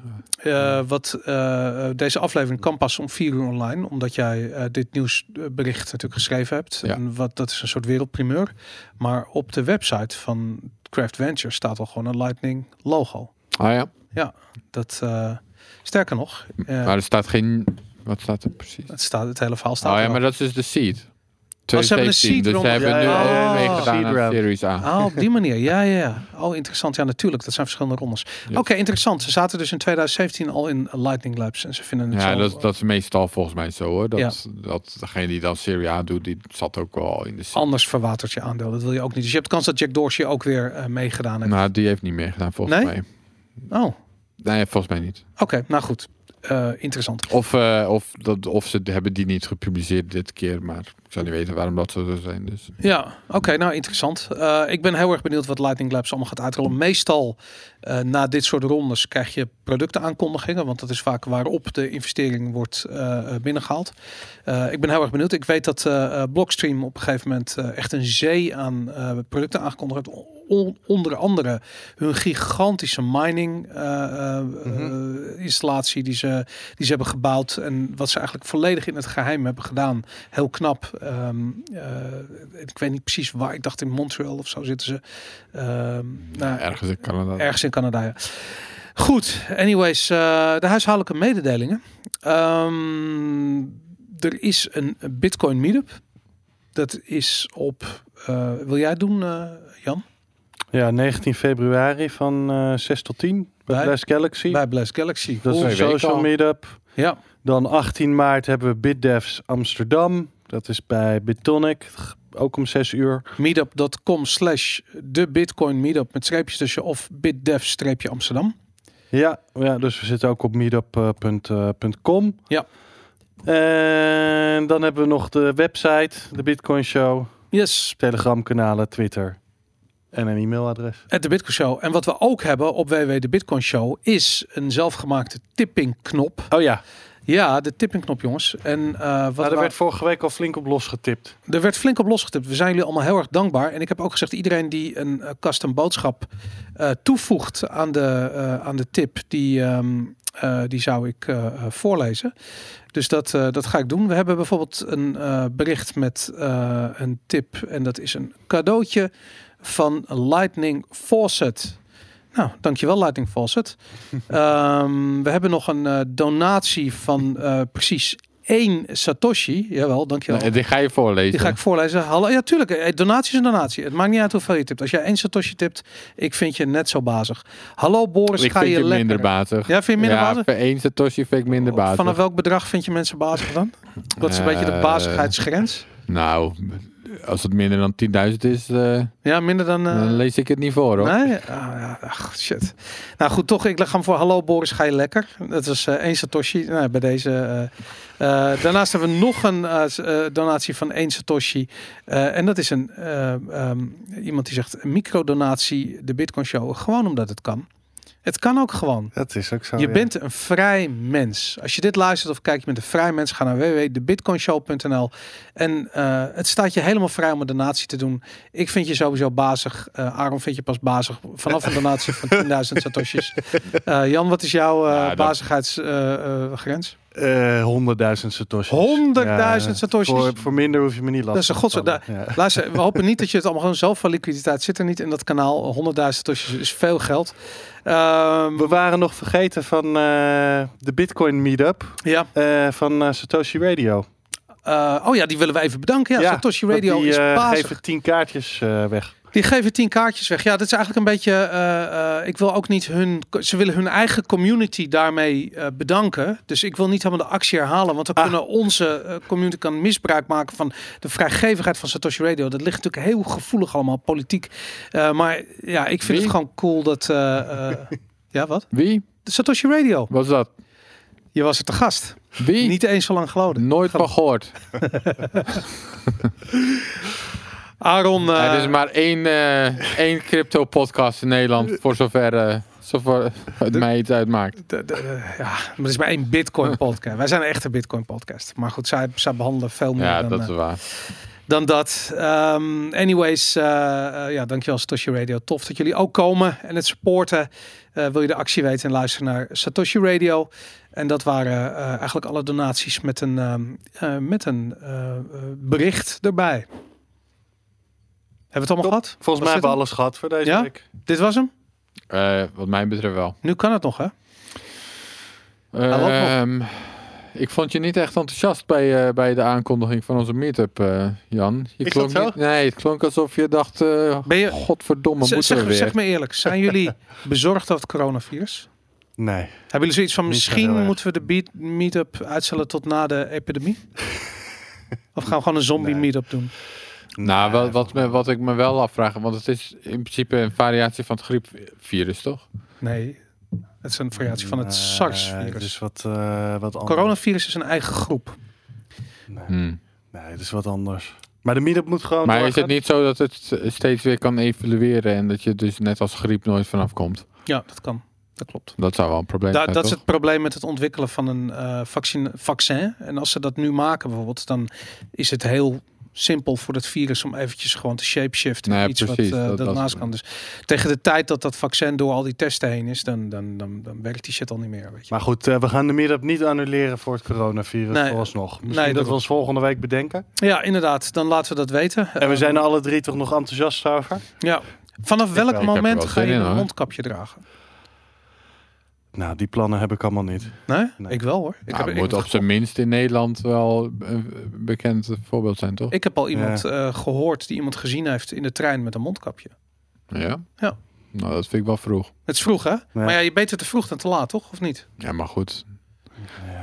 Uh, wat, uh, deze aflevering kan pas om vier uur online, omdat jij uh, dit nieuwsbericht natuurlijk geschreven hebt. Ja. En wat, dat is een soort wereldprimeur. Maar op de website van Craft Ventures staat al gewoon een Lightning logo. Ah ja. Ja, dat uh, sterker nog. Uh, maar er staat geen... Wat staat er precies? Het, staat, het hele verhaal staat ah, ja, maar dat is dus de seed. Oh, ze hebben een seed dus rond. hebben ja, nu al meegedaan aan round. Series A. Ah, op die manier. Ja, ja. Oh, interessant. Ja, natuurlijk. Dat zijn verschillende rondes. Yes. Oké, okay, interessant. Ze zaten dus in twintig zeventien al in Lightning Labs. En ze vinden het ja, zo... dat, dat is meestal volgens mij zo, hoor. Dat, ja. dat degene die dan Serie A doet, die zat ook al in de seed. Anders verwatert je aandeel. Dat wil je ook niet. Dus je hebt kans dat Jack Dorsey ook weer uh, meegedaan heeft. Nou, die heeft niet meegedaan, volgens nee? mij. Oh. Nee, volgens mij niet. Oké, okay, nou goed. Uh, interessant. Of, uh, of, dat, of ze hebben die niet gepubliceerd dit keer, maar ik zou niet weten waarom dat zo zijn. Dus. Ja, oké, okay, nou interessant. Uh, ik ben heel erg benieuwd wat Lightning Labs allemaal gaat uitrollen. Meestal uh, na dit soort rondes krijg je productenaankondigingen, want dat is vaak waarop de investering wordt uh, binnengehaald. Uh, ik ben heel erg benieuwd. Ik weet dat uh, Blockstream op een gegeven moment uh, echt een zee aan uh, producten aangekondigd heeft. On, onder andere hun gigantische mining uh, uh, mm-hmm. installatie die ze, die ze hebben gebouwd. En wat ze eigenlijk volledig in het geheim hebben gedaan. Heel knap. Um, uh, ik weet niet precies waar. Ik dacht in Montreal of zo zitten ze. Uh, ja, nou, ergens in Canada. Ergens in Canada, ja. Goed, anyways. Uh, de huishoudelijke mededelingen. Um, er is een Bitcoin meetup. Dat is op... Uh, wil jij het doen, uh, Jan? Ja, negentien februari van uh, zes tot tien bij, bij Blast Galaxy. Bij Blast Galaxy. Dat is een social meetup. Ja. Dan achttien maart hebben we BitDevs Amsterdam. Dat is bij Bitonic. Ook om zes uur. Meetup.com slash de Bitcoin Meetup met streepjes tussen of BitDevs streepje Amsterdam. Ja, ja, dus we zitten ook op meetup punt com. Ja. En dan hebben we nog de website, de Bitcoin Show. Yes. Telegram-kanalen, Twitter. En een e-mailadres. At de Bitcoin Show. En wat we ook hebben op w w w punt de bitcoin show is een zelfgemaakte tippingknop. Oh ja. Ja, de tippingknop, jongens. En uh, wat nou, er waar... werd vorige week al flink op losgetipt. Er werd flink op losgetipt. We zijn jullie allemaal heel erg dankbaar. En ik heb ook gezegd, iedereen die een uh, custom boodschap uh, toevoegt aan de, uh, aan de tip, die, um, uh, die zou ik uh, voorlezen. Dus dat, uh, dat ga ik doen. We hebben bijvoorbeeld een uh, bericht met uh, een tip. En dat is een cadeautje van Lightning Faucet. Nou, dankjewel Lightning Faucet. um, we hebben nog een uh, donatie van uh, precies één Satoshi. Jawel, dankjewel. Nee, die ga je voorlezen. Die ga ik voorlezen. Hallo, ja, tuurlijk. Donatie is een donatie. Het maakt niet uit hoeveel je tipt. Als jij één Satoshi tipt, ik vind je net zo bazig. Hallo Boris, ik ga vind je, je minder bazig. Ja, vind je minder ja, bazig? Ja, één Satoshi vind ik minder bazig. Vanaf welk bedrag vind je mensen bazig dan? Dat is een uh, beetje de bazigheidsgrens. Nou... Als het minder dan tienduizend is, uh, ja, minder dan, uh, dan lees ik het niet voor, hoor. Nee? Oh, ja. Ach, shit. Nou goed, toch, ik leg hem voor. Hallo Boris, ga je lekker? Dat was uh, één Satoshi. Nou, bij deze. Uh, uh, daarnaast hebben we nog een uh, donatie van één Satoshi. Uh, en dat is een uh, um, iemand die zegt, microdonatie, de Bitcoin Show. Gewoon omdat het kan. Het kan ook gewoon. Dat is ook zo. Je ja. bent een vrij mens. Als je dit luistert of kijkt, je bent een vrij mens. Ga naar w w w punt de bitcoin show punt n l en uh, het staat je helemaal vrij om een donatie te doen. Ik vind je sowieso bazig. Uh, Aaron vind je pas bazig vanaf een donatie van tienduizend satoshis. Uh, Jan, wat is jouw uh, ja, dat... bazigheidsgrens? Uh, uh, honderdduizend satoshis. honderdduizend ja, satoshis. Voor, voor minder hoef je me niet lastig. Dat is een godsel. Da- ja. Luister, we hopen niet dat je het allemaal gewoon zelf van liquiditeit zit er niet in dat kanaal. honderdduizend satoshis is veel geld. Um, we waren nog vergeten van uh, de Bitcoin Meetup ja. uh, van uh, Satoshi Radio. Uh, oh ja, die willen we even bedanken. Ja, ja Satoshi Radio die, is uh, geven tien kaartjes uh, weg. Die geven tien kaartjes weg. Ja, dat is eigenlijk een beetje... Uh, uh, ik wil ook niet hun... Ze willen hun eigen community daarmee uh, bedanken. Dus ik wil niet helemaal de actie herhalen. Want dan ah. kunnen onze uh, community kan misbruik maken van de vrijgevigheid van Satoshi Radio. Dat ligt natuurlijk heel gevoelig allemaal, politiek. Uh, maar ja, ik vind Wie? het gewoon cool dat... Uh, uh, ja, wat? Wie? De Satoshi Radio. Wat is dat? Je was er te gast. Wie? Niet eens zo lang geleden. Nooit van gehoord. Aaron... Uh... Er is maar één, uh, één crypto-podcast in Nederland, voor zover... Uh... Zover het de, mij iets uitmaakt. De, de, de, ja, maar het is maar één Bitcoin-podcast. Wij zijn een echte Bitcoin-podcast. Maar goed, zij, zij behandelen veel meer ja, dan dat. Is uh, waar. Dan dat. Um, anyways, uh, uh, ja, dankjewel Satoshi Radio. Tof dat jullie ook komen en het supporten. Uh, wil je de actie weten en luister naar Satoshi Radio. En dat waren uh, eigenlijk alle donaties met een, uh, uh, met een uh, bericht erbij. Hebben we het allemaal Top. gehad? Volgens was mij hebben we alles gehad voor deze ja? week. Dit was hem? Uh, wat mij betreft wel. Nu kan het nog, hè? Uh, um, ik vond je niet echt enthousiast bij, uh, bij de aankondiging van onze meetup, uh, Jan. Je klonk niet, nee, het klonk alsof je dacht, uh, ben je, godverdomme, z- moeten zeg, we weer. Zeg me eerlijk, zijn jullie bezorgd over het coronavirus? Nee. Hebben jullie zoiets van, misschien moeten we de beat, meetup uitstellen tot na de epidemie? Of gaan we gewoon een zombie nee. meetup doen? Nou, wat, wat, me, wat ik me wel afvraag, want het is in principe een variatie van het griepvirus, toch? Nee, het is een variatie van het uh, SARS-virus. Dus wat, uh, wat anders. Coronavirus is een eigen groep. Nee, hmm. nee, het is wat anders. Maar de meetup moet gewoon... Maar is het niet zo dat het steeds weer kan evolueren en dat je dus net als griep nooit vanaf komt? Ja, dat kan. Dat klopt. Dat zou wel een probleem da- zijn, Dat toch? Is het probleem met het ontwikkelen van een uh, vaccin, vaccin. En als ze dat nu maken bijvoorbeeld, dan is het heel... simpel voor dat virus om eventjes gewoon te shapeshiften. Nee, iets precies, wat uh, dat, dat naast dat kan. Dus tegen de tijd dat dat vaccin door al die testen heen is, dan, dan, dan, dan werkt die shit al niet meer. Weet je. Maar goed, uh, we gaan de meetup niet annuleren voor het coronavirus nee, vooralsnog. Misschien nee, dat we ons volgende week bedenken. Ja, inderdaad. Dan laten we dat weten. En we uh, zijn er alle drie toch nog enthousiast over? Ja. Vanaf welk wel. moment ga je in, een mondkapje dragen? Nou, die plannen heb ik allemaal niet. Nee? nee. Ik wel hoor. Ik nou, heb moet op zijn minst in Nederland wel een bekend voorbeeld zijn, toch? Ik heb al iemand ja. uh, gehoord die iemand gezien heeft in de trein met een mondkapje. Ja? Ja. Nou, dat vind ik wel vroeg. Het is vroeg, hè? Nee. Maar ja, je beter te vroeg dan te laat, toch? Of niet? Ja, maar goed. Ja.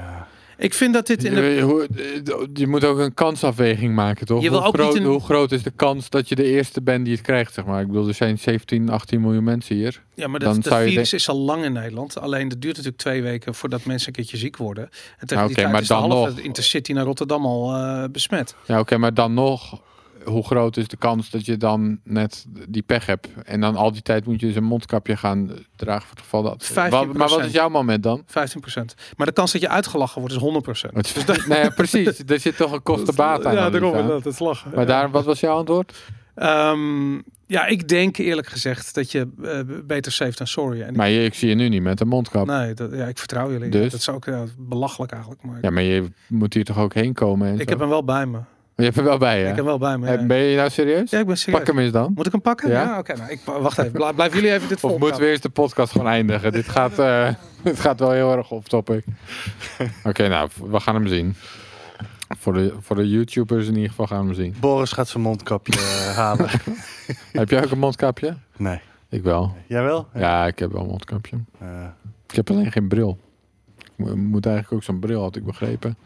Ik vind dat dit... in de... Je moet ook een kansafweging maken, toch? Je wil hoe, ook groot, niet een... hoe groot is de kans dat je de eerste bent die het krijgt, zeg maar? Ik bedoel, er zijn zeventien, achttien miljoen mensen hier. Ja, maar dat, dat virus de... is al lang in Nederland. Alleen dat duurt natuurlijk twee weken voordat mensen een keertje ziek worden. En tegen die okay, tijd is de halve nog... intercity naar Rotterdam al uh, besmet. Ja, oké, okay, maar dan nog... Hoe groot is de kans dat je dan net die pech hebt? En dan al die tijd moet je dus een mondkapje gaan dragen voor het geval dat... vijftien procent. Maar wat is jouw moment dan? vijftien procent. Maar de kans dat je uitgelachen wordt is honderd procent. Dus dat... nee, precies. Er zit toch een kostenbaat aan. Ja, daarom inderdaad. Het lachen. Maar ja. daarom, wat was jouw antwoord? Um, ja, ik denk eerlijk gezegd dat je uh, beter safe dan sorry. En maar je, ik zie je nu niet met een mondkap. Nee, dat, ja, ik vertrouw jullie. Dus? Dat is ook ja, belachelijk eigenlijk. Maar ja, maar je moet hier toch ook heen komen? En ik zo. heb hem wel bij me. Je hebt hem wel bij, hè? Ik heb wel bij me. Ja. Ben je nou serieus? Ja, ik ben serieus. Pak hem eens dan. Moet ik hem pakken? Ja, ja oké. Okay, nou, ik wacht even. Bla- blijven jullie even dit volgen? Of moeten we eerst de podcast gewoon eindigen? dit, gaat, uh, dit gaat wel heel erg off-topic. Oké, okay, nou, we gaan hem zien. Voor de, voor de YouTubers in ieder geval gaan we hem zien. Boris gaat zijn mondkapje uh, halen. Heb jij ook een mondkapje? Nee. Ik wel. Jij wel? Ja, ja ik heb wel een mondkapje. Uh. Ik heb alleen geen bril. Ik moet eigenlijk ook zo'n bril, had ik begrepen.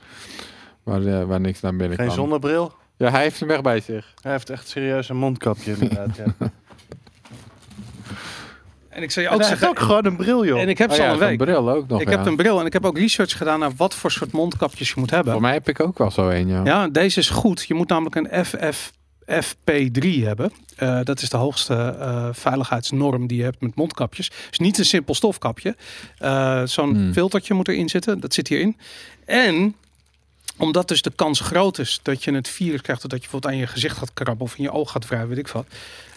Waar, uh, waar niks naar binnen kan. Geen zonnebril? Ja, hij heeft hem weg bij zich. Hij heeft echt serieus een mondkapje inderdaad. ja. En ik zou je ook zeggen... Hij heeft ook gewoon een bril, joh. En ik heb oh, ze ja, al een week. Een bril ook nog, ik ja. heb een bril en ik heb ook research gedaan naar wat voor soort mondkapjes je moet hebben. Voor mij heb ik ook wel zo een, ja. Ja, deze is goed. Je moet namelijk een F F P drie hebben. Uh, dat is de hoogste uh, veiligheidsnorm die je hebt met mondkapjes. Dus niet een simpel stofkapje. Uh, zo'n hmm. filtertje moet erin zitten. Dat zit hierin. En... Omdat dus de kans groot is dat je het virus krijgt... of dat je bijvoorbeeld aan je gezicht gaat krabben... of in je oog gaat wrijven, weet ik wat.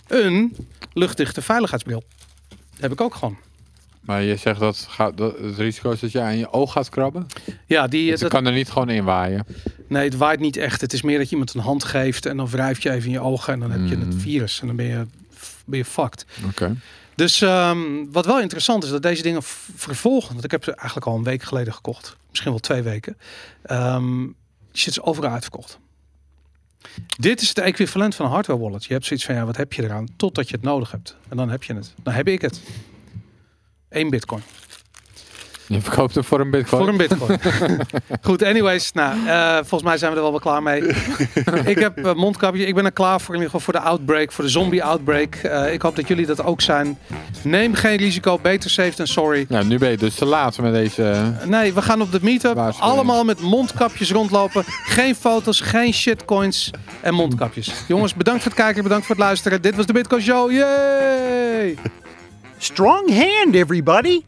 Een luchtdichte veiligheidsbril. Dat heb ik ook gewoon. Maar je zegt dat het risico is dat je aan je oog gaat krabben? Ja, die... Dus dat kan er niet gewoon in waaien? Nee, het waait niet echt. Het is meer dat je iemand een hand geeft... en dan wrijf je even in je ogen en dan heb mm. je het virus. En dan ben je, ben je fucked. Oké. Okay. Dus um, wat wel interessant is, dat deze dingen v- vervolgen. Want ik heb ze eigenlijk al een week geleden gekocht. Misschien wel twee weken. Um, die zit ze overal uitverkocht. Dit is het equivalent van een hardware wallet. Je hebt zoiets van, ja, wat heb je eraan? Totdat je het nodig hebt. En dan heb je het. Dan heb ik het. Eén bitcoin. Je verkoopt hem voor een bitcoin. Voor een bitcoin. Goed, anyways. Nou, uh, volgens mij zijn we er wel wel klaar mee. Ik heb uh, mondkapje. Ik ben er klaar voor in ieder geval voor de outbreak. Voor de zombie outbreak. Uh, ik hoop dat jullie dat ook zijn. Neem geen risico. Beter safe than sorry. Nou, nu ben je dus te laat met deze... Uh, nee, we gaan op de meetup. Allemaal met mondkapjes rondlopen. Geen foto's, geen shitcoins en mondkapjes. Jongens, bedankt voor het kijken. Bedankt voor het luisteren. Dit was de Bitcoin Show. Yay! Strong hand, everybody!